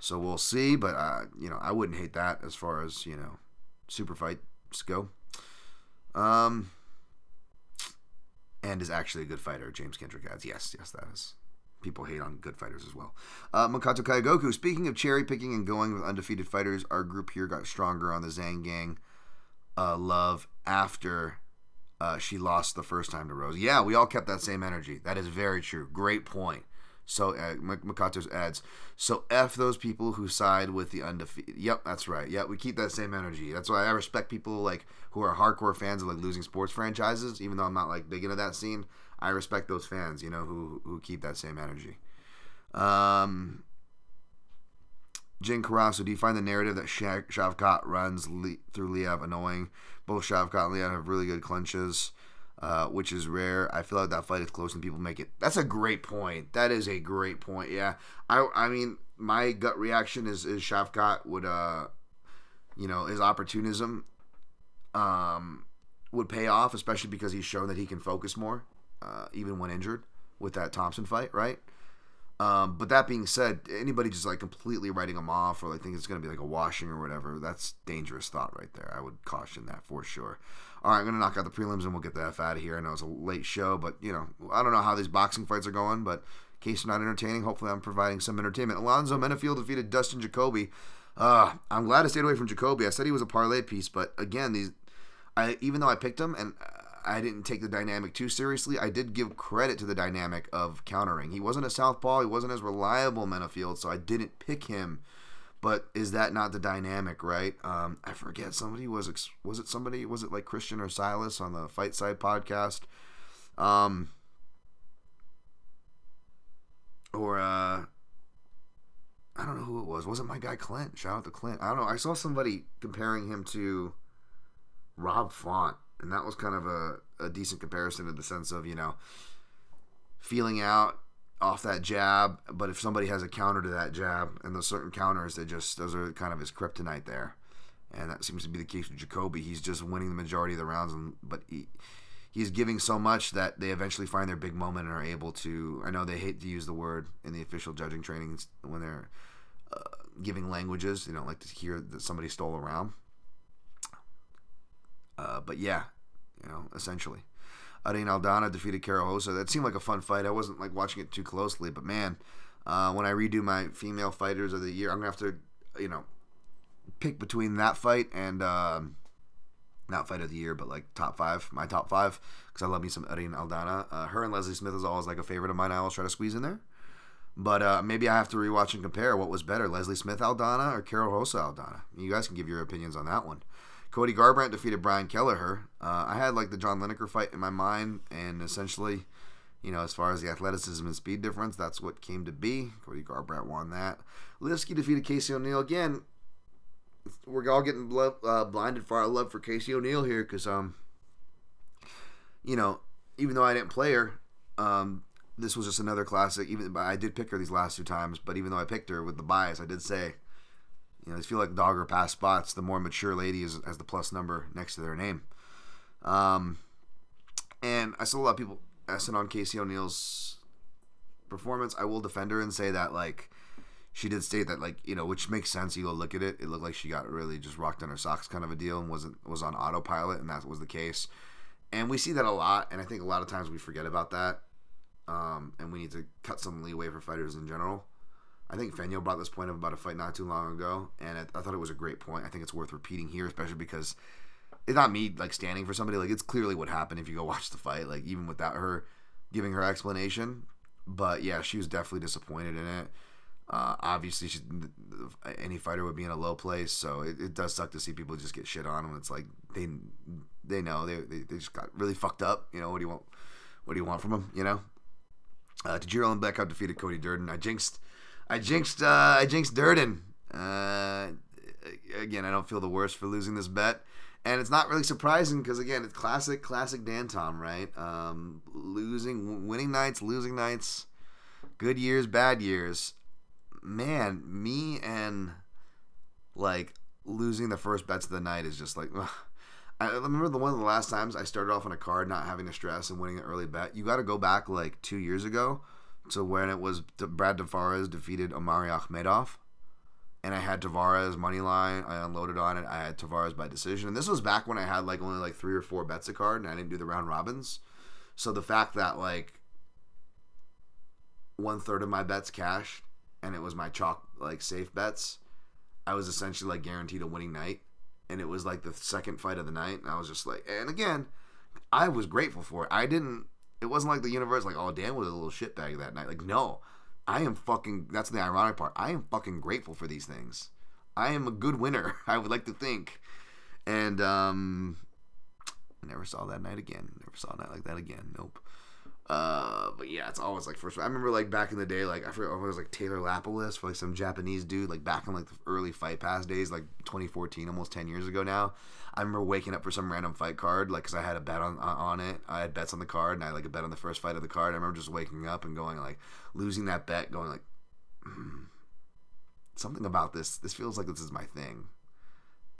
So we'll see, but, you know, I wouldn't hate that as far as, you know, super fights go. And is actually a good fighter, James Kendrick adds. Yes, that is. People hate on good fighters as well. Makoto Kayagoku, speaking of cherry picking and going with undefeated fighters, our group here got stronger on the Zhang Gang love after... she lost the first time to Rose. Yeah, we all kept that same energy. That is very true. Great point. So, Makoto adds, so F those people who side with the undefeated. Yep, that's right. Yeah, we keep that same energy. That's why I respect people like who are hardcore fans of like losing sports franchises, even though I'm not like big into that scene. I respect those fans, you know, who keep that same energy. Jin Karasu, do you find the narrative that Shavkat runs through Liev annoying? Both Shavkat and Liev have really good clinches. which is rare. I feel like that fight is close and people make it. That's a great point. That is a great point. Yeah, I mean, my gut reaction is Shavkat would, you know, his opportunism would pay off, especially because he's shown that he can focus more, even when injured, with that Thompson fight, right? But that being said, anybody just like completely writing him off or like think it's going to be like a washing or whatever, that's dangerous thought right there. I would caution that for sure. All right, I'm going to knock out the prelims and we'll get the F out of here. I know it's a late show, but, you know, I don't know how these boxing fights are going, but in case they're not entertaining, hopefully I'm providing some entertainment. Alonzo Menafield defeated Dustin Jacoby. I'm glad I stayed away from Jacoby. I said he was a parlay piece, but again, even though I picked him and I didn't take the dynamic too seriously, I did give credit to the dynamic of countering. He wasn't a southpaw. He wasn't as reliable Menafield, so I didn't pick him. But is that not the dynamic, right? I forget. Somebody was it somebody? Was it like Christian or Silas on the Fight Side podcast? I don't know who it was. Wasn't my guy Clint? Shout out to Clint. I don't know. I saw somebody comparing him to Rob Font. And that was kind of a decent comparison in the sense of, you know, feeling out off that jab. But if somebody has a counter to that jab and those certain counters, those are kind of his kryptonite there. And that seems to be the case with Jacoby. He's just winning the majority of the rounds, but he's giving so much that they eventually find their big moment and are able to. I know they hate to use the word in the official judging trainings when they're giving languages. They don't like to hear that somebody stole a round. But yeah, you know, essentially. Irene Aldana defeated Carahosa. That seemed like a fun fight. I wasn't like watching it too closely, but man, when I redo my female fighters of the year, I'm going to have to, you know, pick between that fight and, not fight of the year, but like my top five, because I love me some Irene Aldana. Her and Leslie Smith is always like a favorite of mine. I always try to squeeze in there. But maybe I have to rewatch and compare what was better, Leslie Smith Aldana or Carahosa Aldana. You guys can give your opinions on that one. Cody Garbrandt defeated Brian Kelleher. I had like the John Lineker fight in my mind, and essentially, you know, as far as the athleticism and speed difference, that's what came to be. Cody Garbrandt won that. Lipsky defeated Casey O'Neill. Again, we're all getting blinded for our love for Casey O'Neill here because, you know, even though I didn't play her, this was just another classic. Even I did pick her these last two times, but even though I picked her with the bias, I did say, you know, I feel like dog or pass spots. The more mature lady has the plus number next to their name. And I saw a lot of people asking on Casey O'Neill's performance. I will defend her and say that, like, she did state that, like, you know, which makes sense. You go look at it. It looked like she got really just rocked on her socks kind of a deal and was on autopilot, and that was the case. And we see that a lot, and I think a lot of times we forget about that. And we need to cut some leeway for fighters in general. I think Fenyo brought this point up about a fight not too long ago, and I thought it was a great point. I think it's worth repeating here, especially because it's not me, like, standing for somebody. Like, it's clearly what happened if you go watch the fight, like, even without her giving her explanation. But, yeah, she was definitely disappointed in it. Obviously, any fighter would be in a low place, so it does suck to see people just get shit on when it's like they know. They just got really fucked up. You know, what do you want? What do you want from them, you know? Tajiro and Blackout defeated Cody Durden. I jinxed Durden. Again, I don't feel the worst for losing this bet. And it's not really surprising because, again, it's classic Dan Tom, right? Winning nights, losing nights, good years, bad years. Man, me and, like, losing the first bets of the night is just like, ugh. I remember one of the last times I started off on a card not having to stress and winning an early bet. You got to go back, like, 2 years ago. So when it was Brad Tavares defeated Omari Akhmedov, and I had Tavares money line, I unloaded on it. I had Tavares by decision, and this was back when I had like only like 3 or 4 bets a card, and I didn't do the round robins. So the fact that like 1/3 of my bets cashed, and it was my chalk like safe bets, I was essentially like guaranteed a winning night, and it was like the second fight of the night, and I was just like, and again, I was grateful for it. It wasn't like the universe, like, oh, Dan was a little shitbag that night. Like, no. That's the ironic part. I am fucking grateful for these things. I am a good winner, I would like to think. And I never saw that night again. Never saw a night like that again. Nope. But yeah, it's always like first. I remember like back in the day, like I forget if it was like Taylor Lapoulos for like some Japanese dude, like back in like the early Fight Pass days, like 2014, almost 10 years ago now. I remember waking up for some random fight card, like because I had a bet on it. I had bets on the card, and I had like a bet on the first fight of the card. I remember just waking up and going like losing that bet, going like something about this. This feels like this is my thing,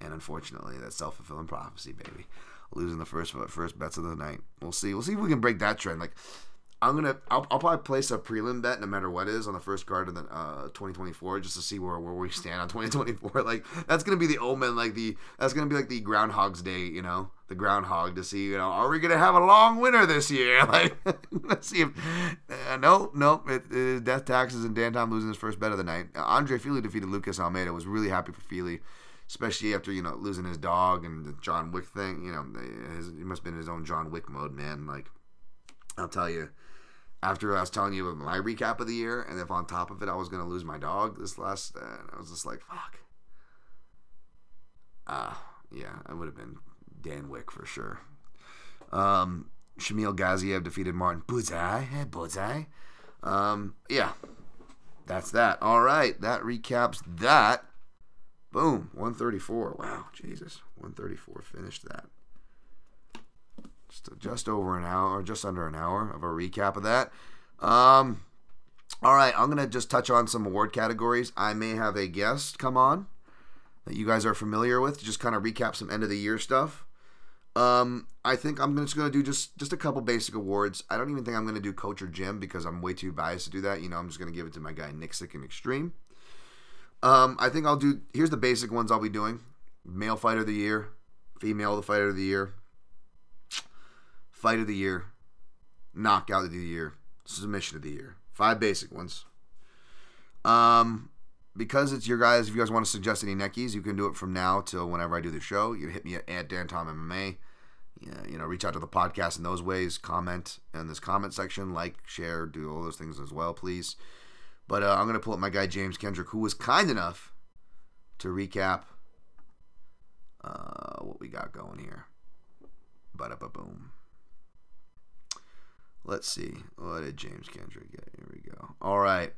and unfortunately, that's self-fulfilling prophecy, baby. Losing the first bets of the night. We'll see. We'll see if we can break that trend. Like, I'll probably place a prelim bet no matter what it is on the first card of the 2024 just to see where we stand on 2024. Like that's gonna be the omen. Like that's gonna be like the Groundhog's Day. You know, the groundhog to see. You know, are we gonna have a long winter this year? Like let's see if no. It death taxes and Dan Tom losing his first bet of the night. Andre Fili defeated Lucas Almeida. Was really happy for Fili. Especially after, you know, losing his dog and the John Wick thing. You know, he must have been in his own John Wick mode, man. Like, I'll tell you, after I was telling you about my recap of the year, and if on top of it I was going to lose my dog this last, I was just like, fuck. Yeah, I would have been Dan Wick for sure. Shamil Gaziev defeated Martin Buzai. Yeah, that's that. All right, that recaps that. Boom, 134. Wow, Jesus, 134. Finished that. Just over an hour, or just under an hour of a recap of that. All right, I'm gonna just touch on some award categories. I may have a guest come on that you guys are familiar with. Just kind of recap some end of the year stuff. I think I'm just gonna do just a couple basic awards. I don't even think I'm gonna do coach or gym because I'm way too biased to do that. You know, I'm just gonna give it to my guy Nixick and Extreme. I think I'll do, here's the basic ones I'll be doing. Male Fighter of the Year, Female Fighter of the Year, Fight of the Year, Knockout of the Year, Submission of the Year. 5 basic ones. Because it's your guys, if you guys want to suggest any neckies, you can do it from now till whenever I do the show. You hit me at DanTomMMA. Yeah, you know, reach out to the podcast in those ways. Comment in this comment section. Like, share, do all those things as well, please. But I'm going to pull up my guy, James Kendrick, who was kind enough to recap what we got going here. Ba-da-ba-boom. Let's see. What did James Kendrick get? Here we go. All right.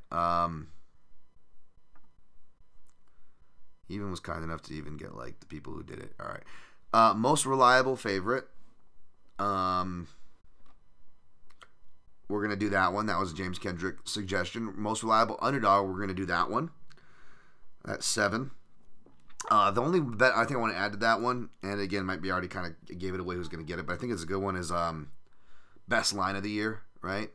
He even was kind enough to even get, like, the people who did it. All right. Most reliable favorite. We're going to do that one. That was James Kendrick's suggestion. Most reliable underdog. We're going to do that one. That's 7. The only bet I think I want to add to that one, and again, might be already kind of gave it away who's going to get it, but I think it's a good one, is best line of the year, right?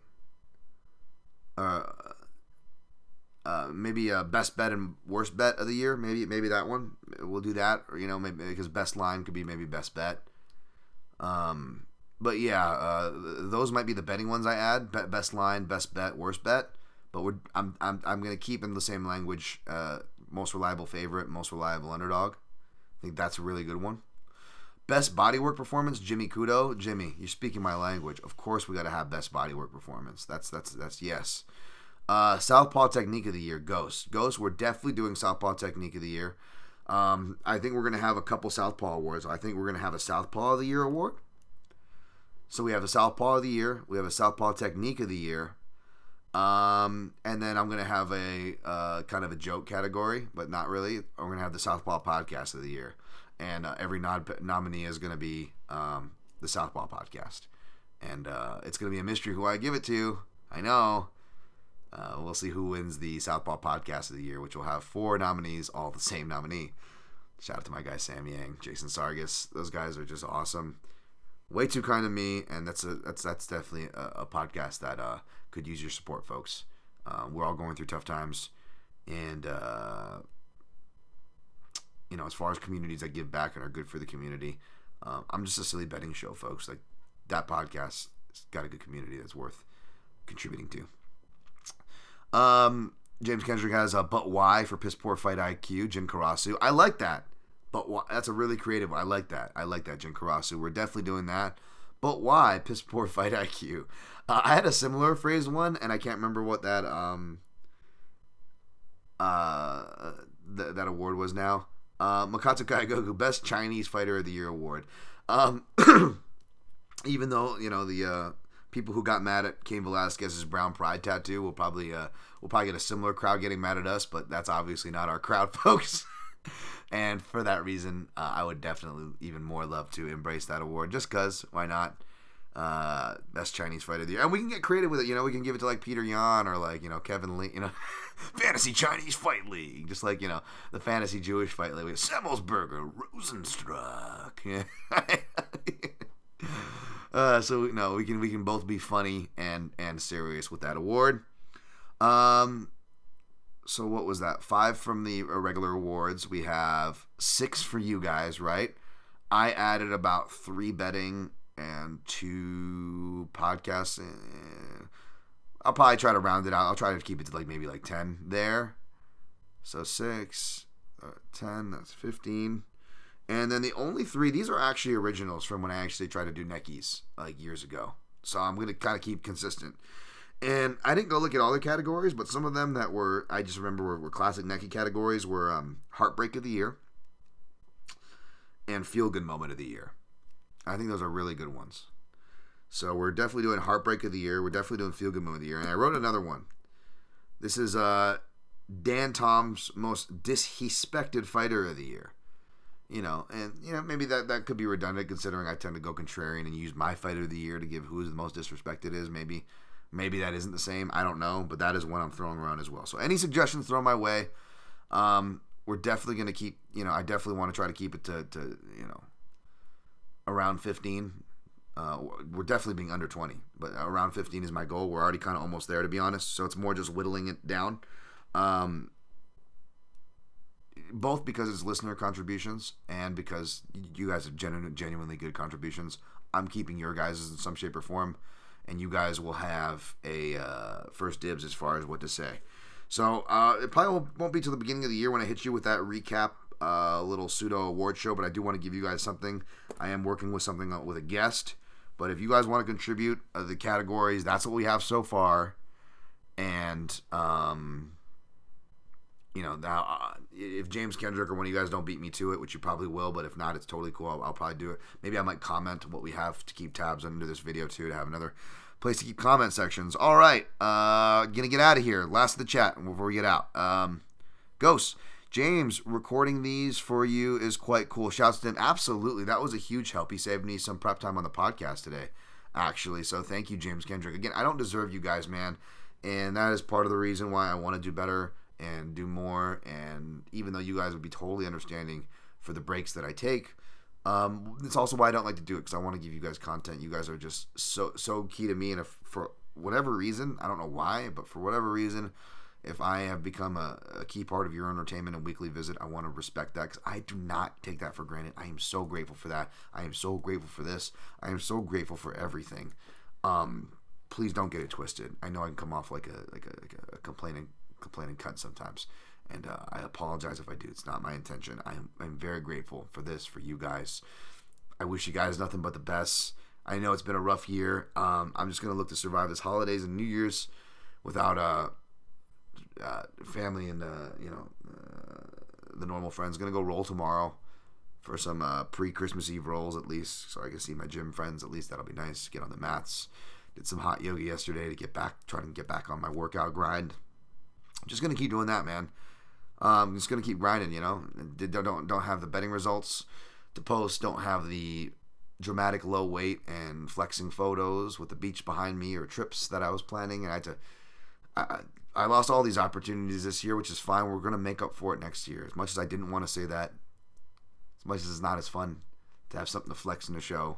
Maybe best bet and worst bet of the year. Maybe that one. We'll do that. Or, you know, maybe because best line could be maybe best bet. But yeah, those might be the betting ones I add: best line, best bet, worst bet. But I'm gonna keep in the same language: most reliable favorite, most reliable underdog. I think that's a really good one. Best bodywork performance: Jimmy Kudo. Jimmy, you're speaking my language. Of course, we gotta have best bodywork performance. That's yes. Southpaw technique of the year: Ghost. Ghost. We're definitely doing southpaw technique of the year. I think we're gonna have a couple southpaw awards. I think we're gonna have a southpaw of the year award. So we have a Southpaw of the Year. We have a Southpaw Technique of the Year. And then I'm going to have a kind of a joke category, but not really. We're going to have the Southpaw Podcast of the Year. And every nominee is going to be the Southpaw Podcast. And it's going to be a mystery who I give it to. I know. We'll see who wins the Southpaw Podcast of the Year, which will have 4 nominees, all the same nominee. Shout out to my guy Sam Yang, Jason Sargis. Those guys are just awesome. Way too kind to me, and that's definitely a podcast that could use your support, folks. We're all going through tough times, and you know, as far as communities that give back and are good for the community, I'm just a silly betting show, folks. Like that podcast has got a good community that's worth contributing to. James Kendrick has a but why for Piss Poor Fight IQ, Jim Karasu. I like that. But why? That's a really creative one. I like that, Jim Karasu. We're definitely doing that. But why? Piss Poor Fight IQ. I had a similar phrase one, and I can't remember what that that award was now. Makoto Kayagoku, Best Chinese Fighter of the Year award. Even though, you know, the people who got mad at Cain Velasquez's brown pride tattoo will probably get a similar crowd getting mad at us, but that's obviously not our crowd, folks. And for that reason, I would definitely even more love to embrace that award, just because, why not? Best Chinese fighter of the year. And we can get creative with it, you know, we can give it to, like, Peter Yan or, like, you know, Kevin Lee, you know, Fantasy Chinese Fight League, just like, you know, the Fantasy Jewish Fight League, Semmelsberger, Rosenstruck, yeah. So, no, we can both be funny and serious with that award. So what was that? 5 from the regular awards. We have 6 for you guys, right? I added about 3 betting and 2 podcasts. I'll probably try to round it out. I'll try to keep it to maybe 10 there. So 6, 10, that's 15. And then the only 3, these are actually originals from when I actually tried to do neckies years ago. So I'm going to kind of keep consistent. And I didn't go look at all the categories, but some of them that were, I just remember were classic necky categories were Heartbreak of the Year and Feel Good Moment of the Year. I think those are really good ones. So we're definitely doing Heartbreak of the Year. We're definitely doing Feel Good Moment of the Year. And I wrote another one. This is Dan Tom's most disrespected fighter of the year. You know, and you know, maybe that could be redundant considering I tend to go contrarian and use my fighter of the year to give who's the most disrespected is. Maybe that isn't the same. I don't know, but that is one I'm throwing around as well. So any suggestions, throw my way. We're definitely going to keep, you know, I definitely want to try to keep it to you know, around 15. We're definitely being under 20, but around 15 is my goal. We're already kind of almost there, to be honest. So it's more just whittling it down. Both because it's listener contributions and because you guys have genuinely good contributions. I'm keeping your guys' in some shape or form. And you guys will have a first dibs as far as what to say. So it probably won't be till the beginning of the year when I hit you with that recap little pseudo award show, but I do want to give you guys something. I am working with something with a guest, but if you guys want to contribute the categories, that's what we have so far. And, you know, now, if James Kendrick or one of you guys don't beat me to it, which you probably will, but if not, it's totally cool. I'll probably do it. Maybe I might comment what we have to keep tabs under this video, too, to have another place to keep comment sections. All right. Gonna get out of here. Last of the chat before we get out. Ghosts. James, recording these for you is quite cool. Shouts to him. Absolutely. That was a huge help. He saved me some prep time on the podcast today, actually. So thank you, James Kendrick. Again, I don't deserve you guys, man. And that is part of the reason why I want to do better and do more, and even though you guys would be totally understanding for the breaks that I take, it's also why I don't like to do it, because I want to give you guys content. You guys are just so key to me, and if for whatever reason, I don't know why, but for whatever reason, if I have become a key part of your entertainment and weekly visit, I want to respect that, because I do not take that for granted. I am so grateful for that. I am so grateful for this. I am so grateful for everything. Please don't get it twisted. I know I can come off like a complaining cunt sometimes, and I apologize if I do. It's not my intention. I'm very grateful for this, for you guys. I wish you guys nothing but the best. I know it's been a rough year. I'm just gonna look to survive this holidays and New Year's without family and the normal friends. Gonna go roll tomorrow for some pre-Christmas Eve rolls at least, so I can see my gym friends at least. That'll be nice. Get on the mats. Did some hot yoga yesterday to try to get back on my workout grind. Just gonna keep doing that, man. Just gonna keep grinding, you know. Don't have the betting results to post. Don't have the dramatic low weight and flexing photos with the beach behind me or trips that I was planning. And I had to. I lost all these opportunities this year, which is fine. We're gonna make up for it next year. As much as I didn't want to say that, as much as it's not as fun to have something to flex in the show.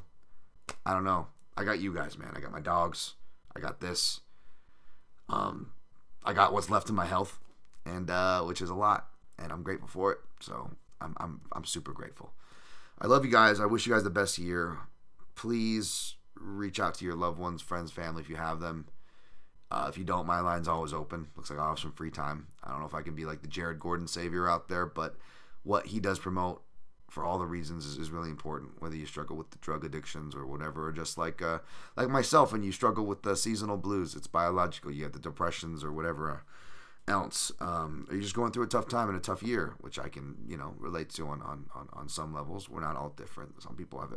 I don't know. I got you guys, man. I got my dogs. I got this. I got what's left of my health, and which is a lot, and I'm grateful for it. So I'm super grateful. I love you guys. I wish you guys the best year. Please reach out to your loved ones, friends, family if you have them. If you don't, my line's always open. Looks like I have some free time. I don't know if I can be like the Jared Gordon savior out there, but what he does promote for all the reasons is really important, whether you struggle with the drug addictions or whatever, or just like myself, and you struggle with the seasonal blues, it's biological, you have the depressions or whatever else, or you're just going through a tough time and a tough year, which I can, you know, relate to on some levels. We're not all different. Some people have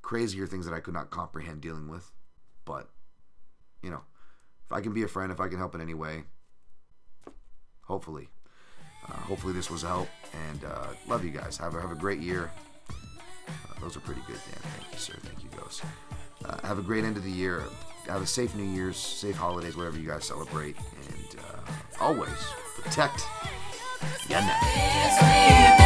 crazier things that I could not comprehend dealing with, but you know, if I can be a friend, if I can help in any way, hopefully. Hopefully this was a help, and love you guys. Have a great year. Those are pretty good, Dan. Thank you, sir. Thank you, Ghost. Have a great end of the year. Have a safe New Year's, safe holidays, whatever you guys celebrate. And always protect your neck.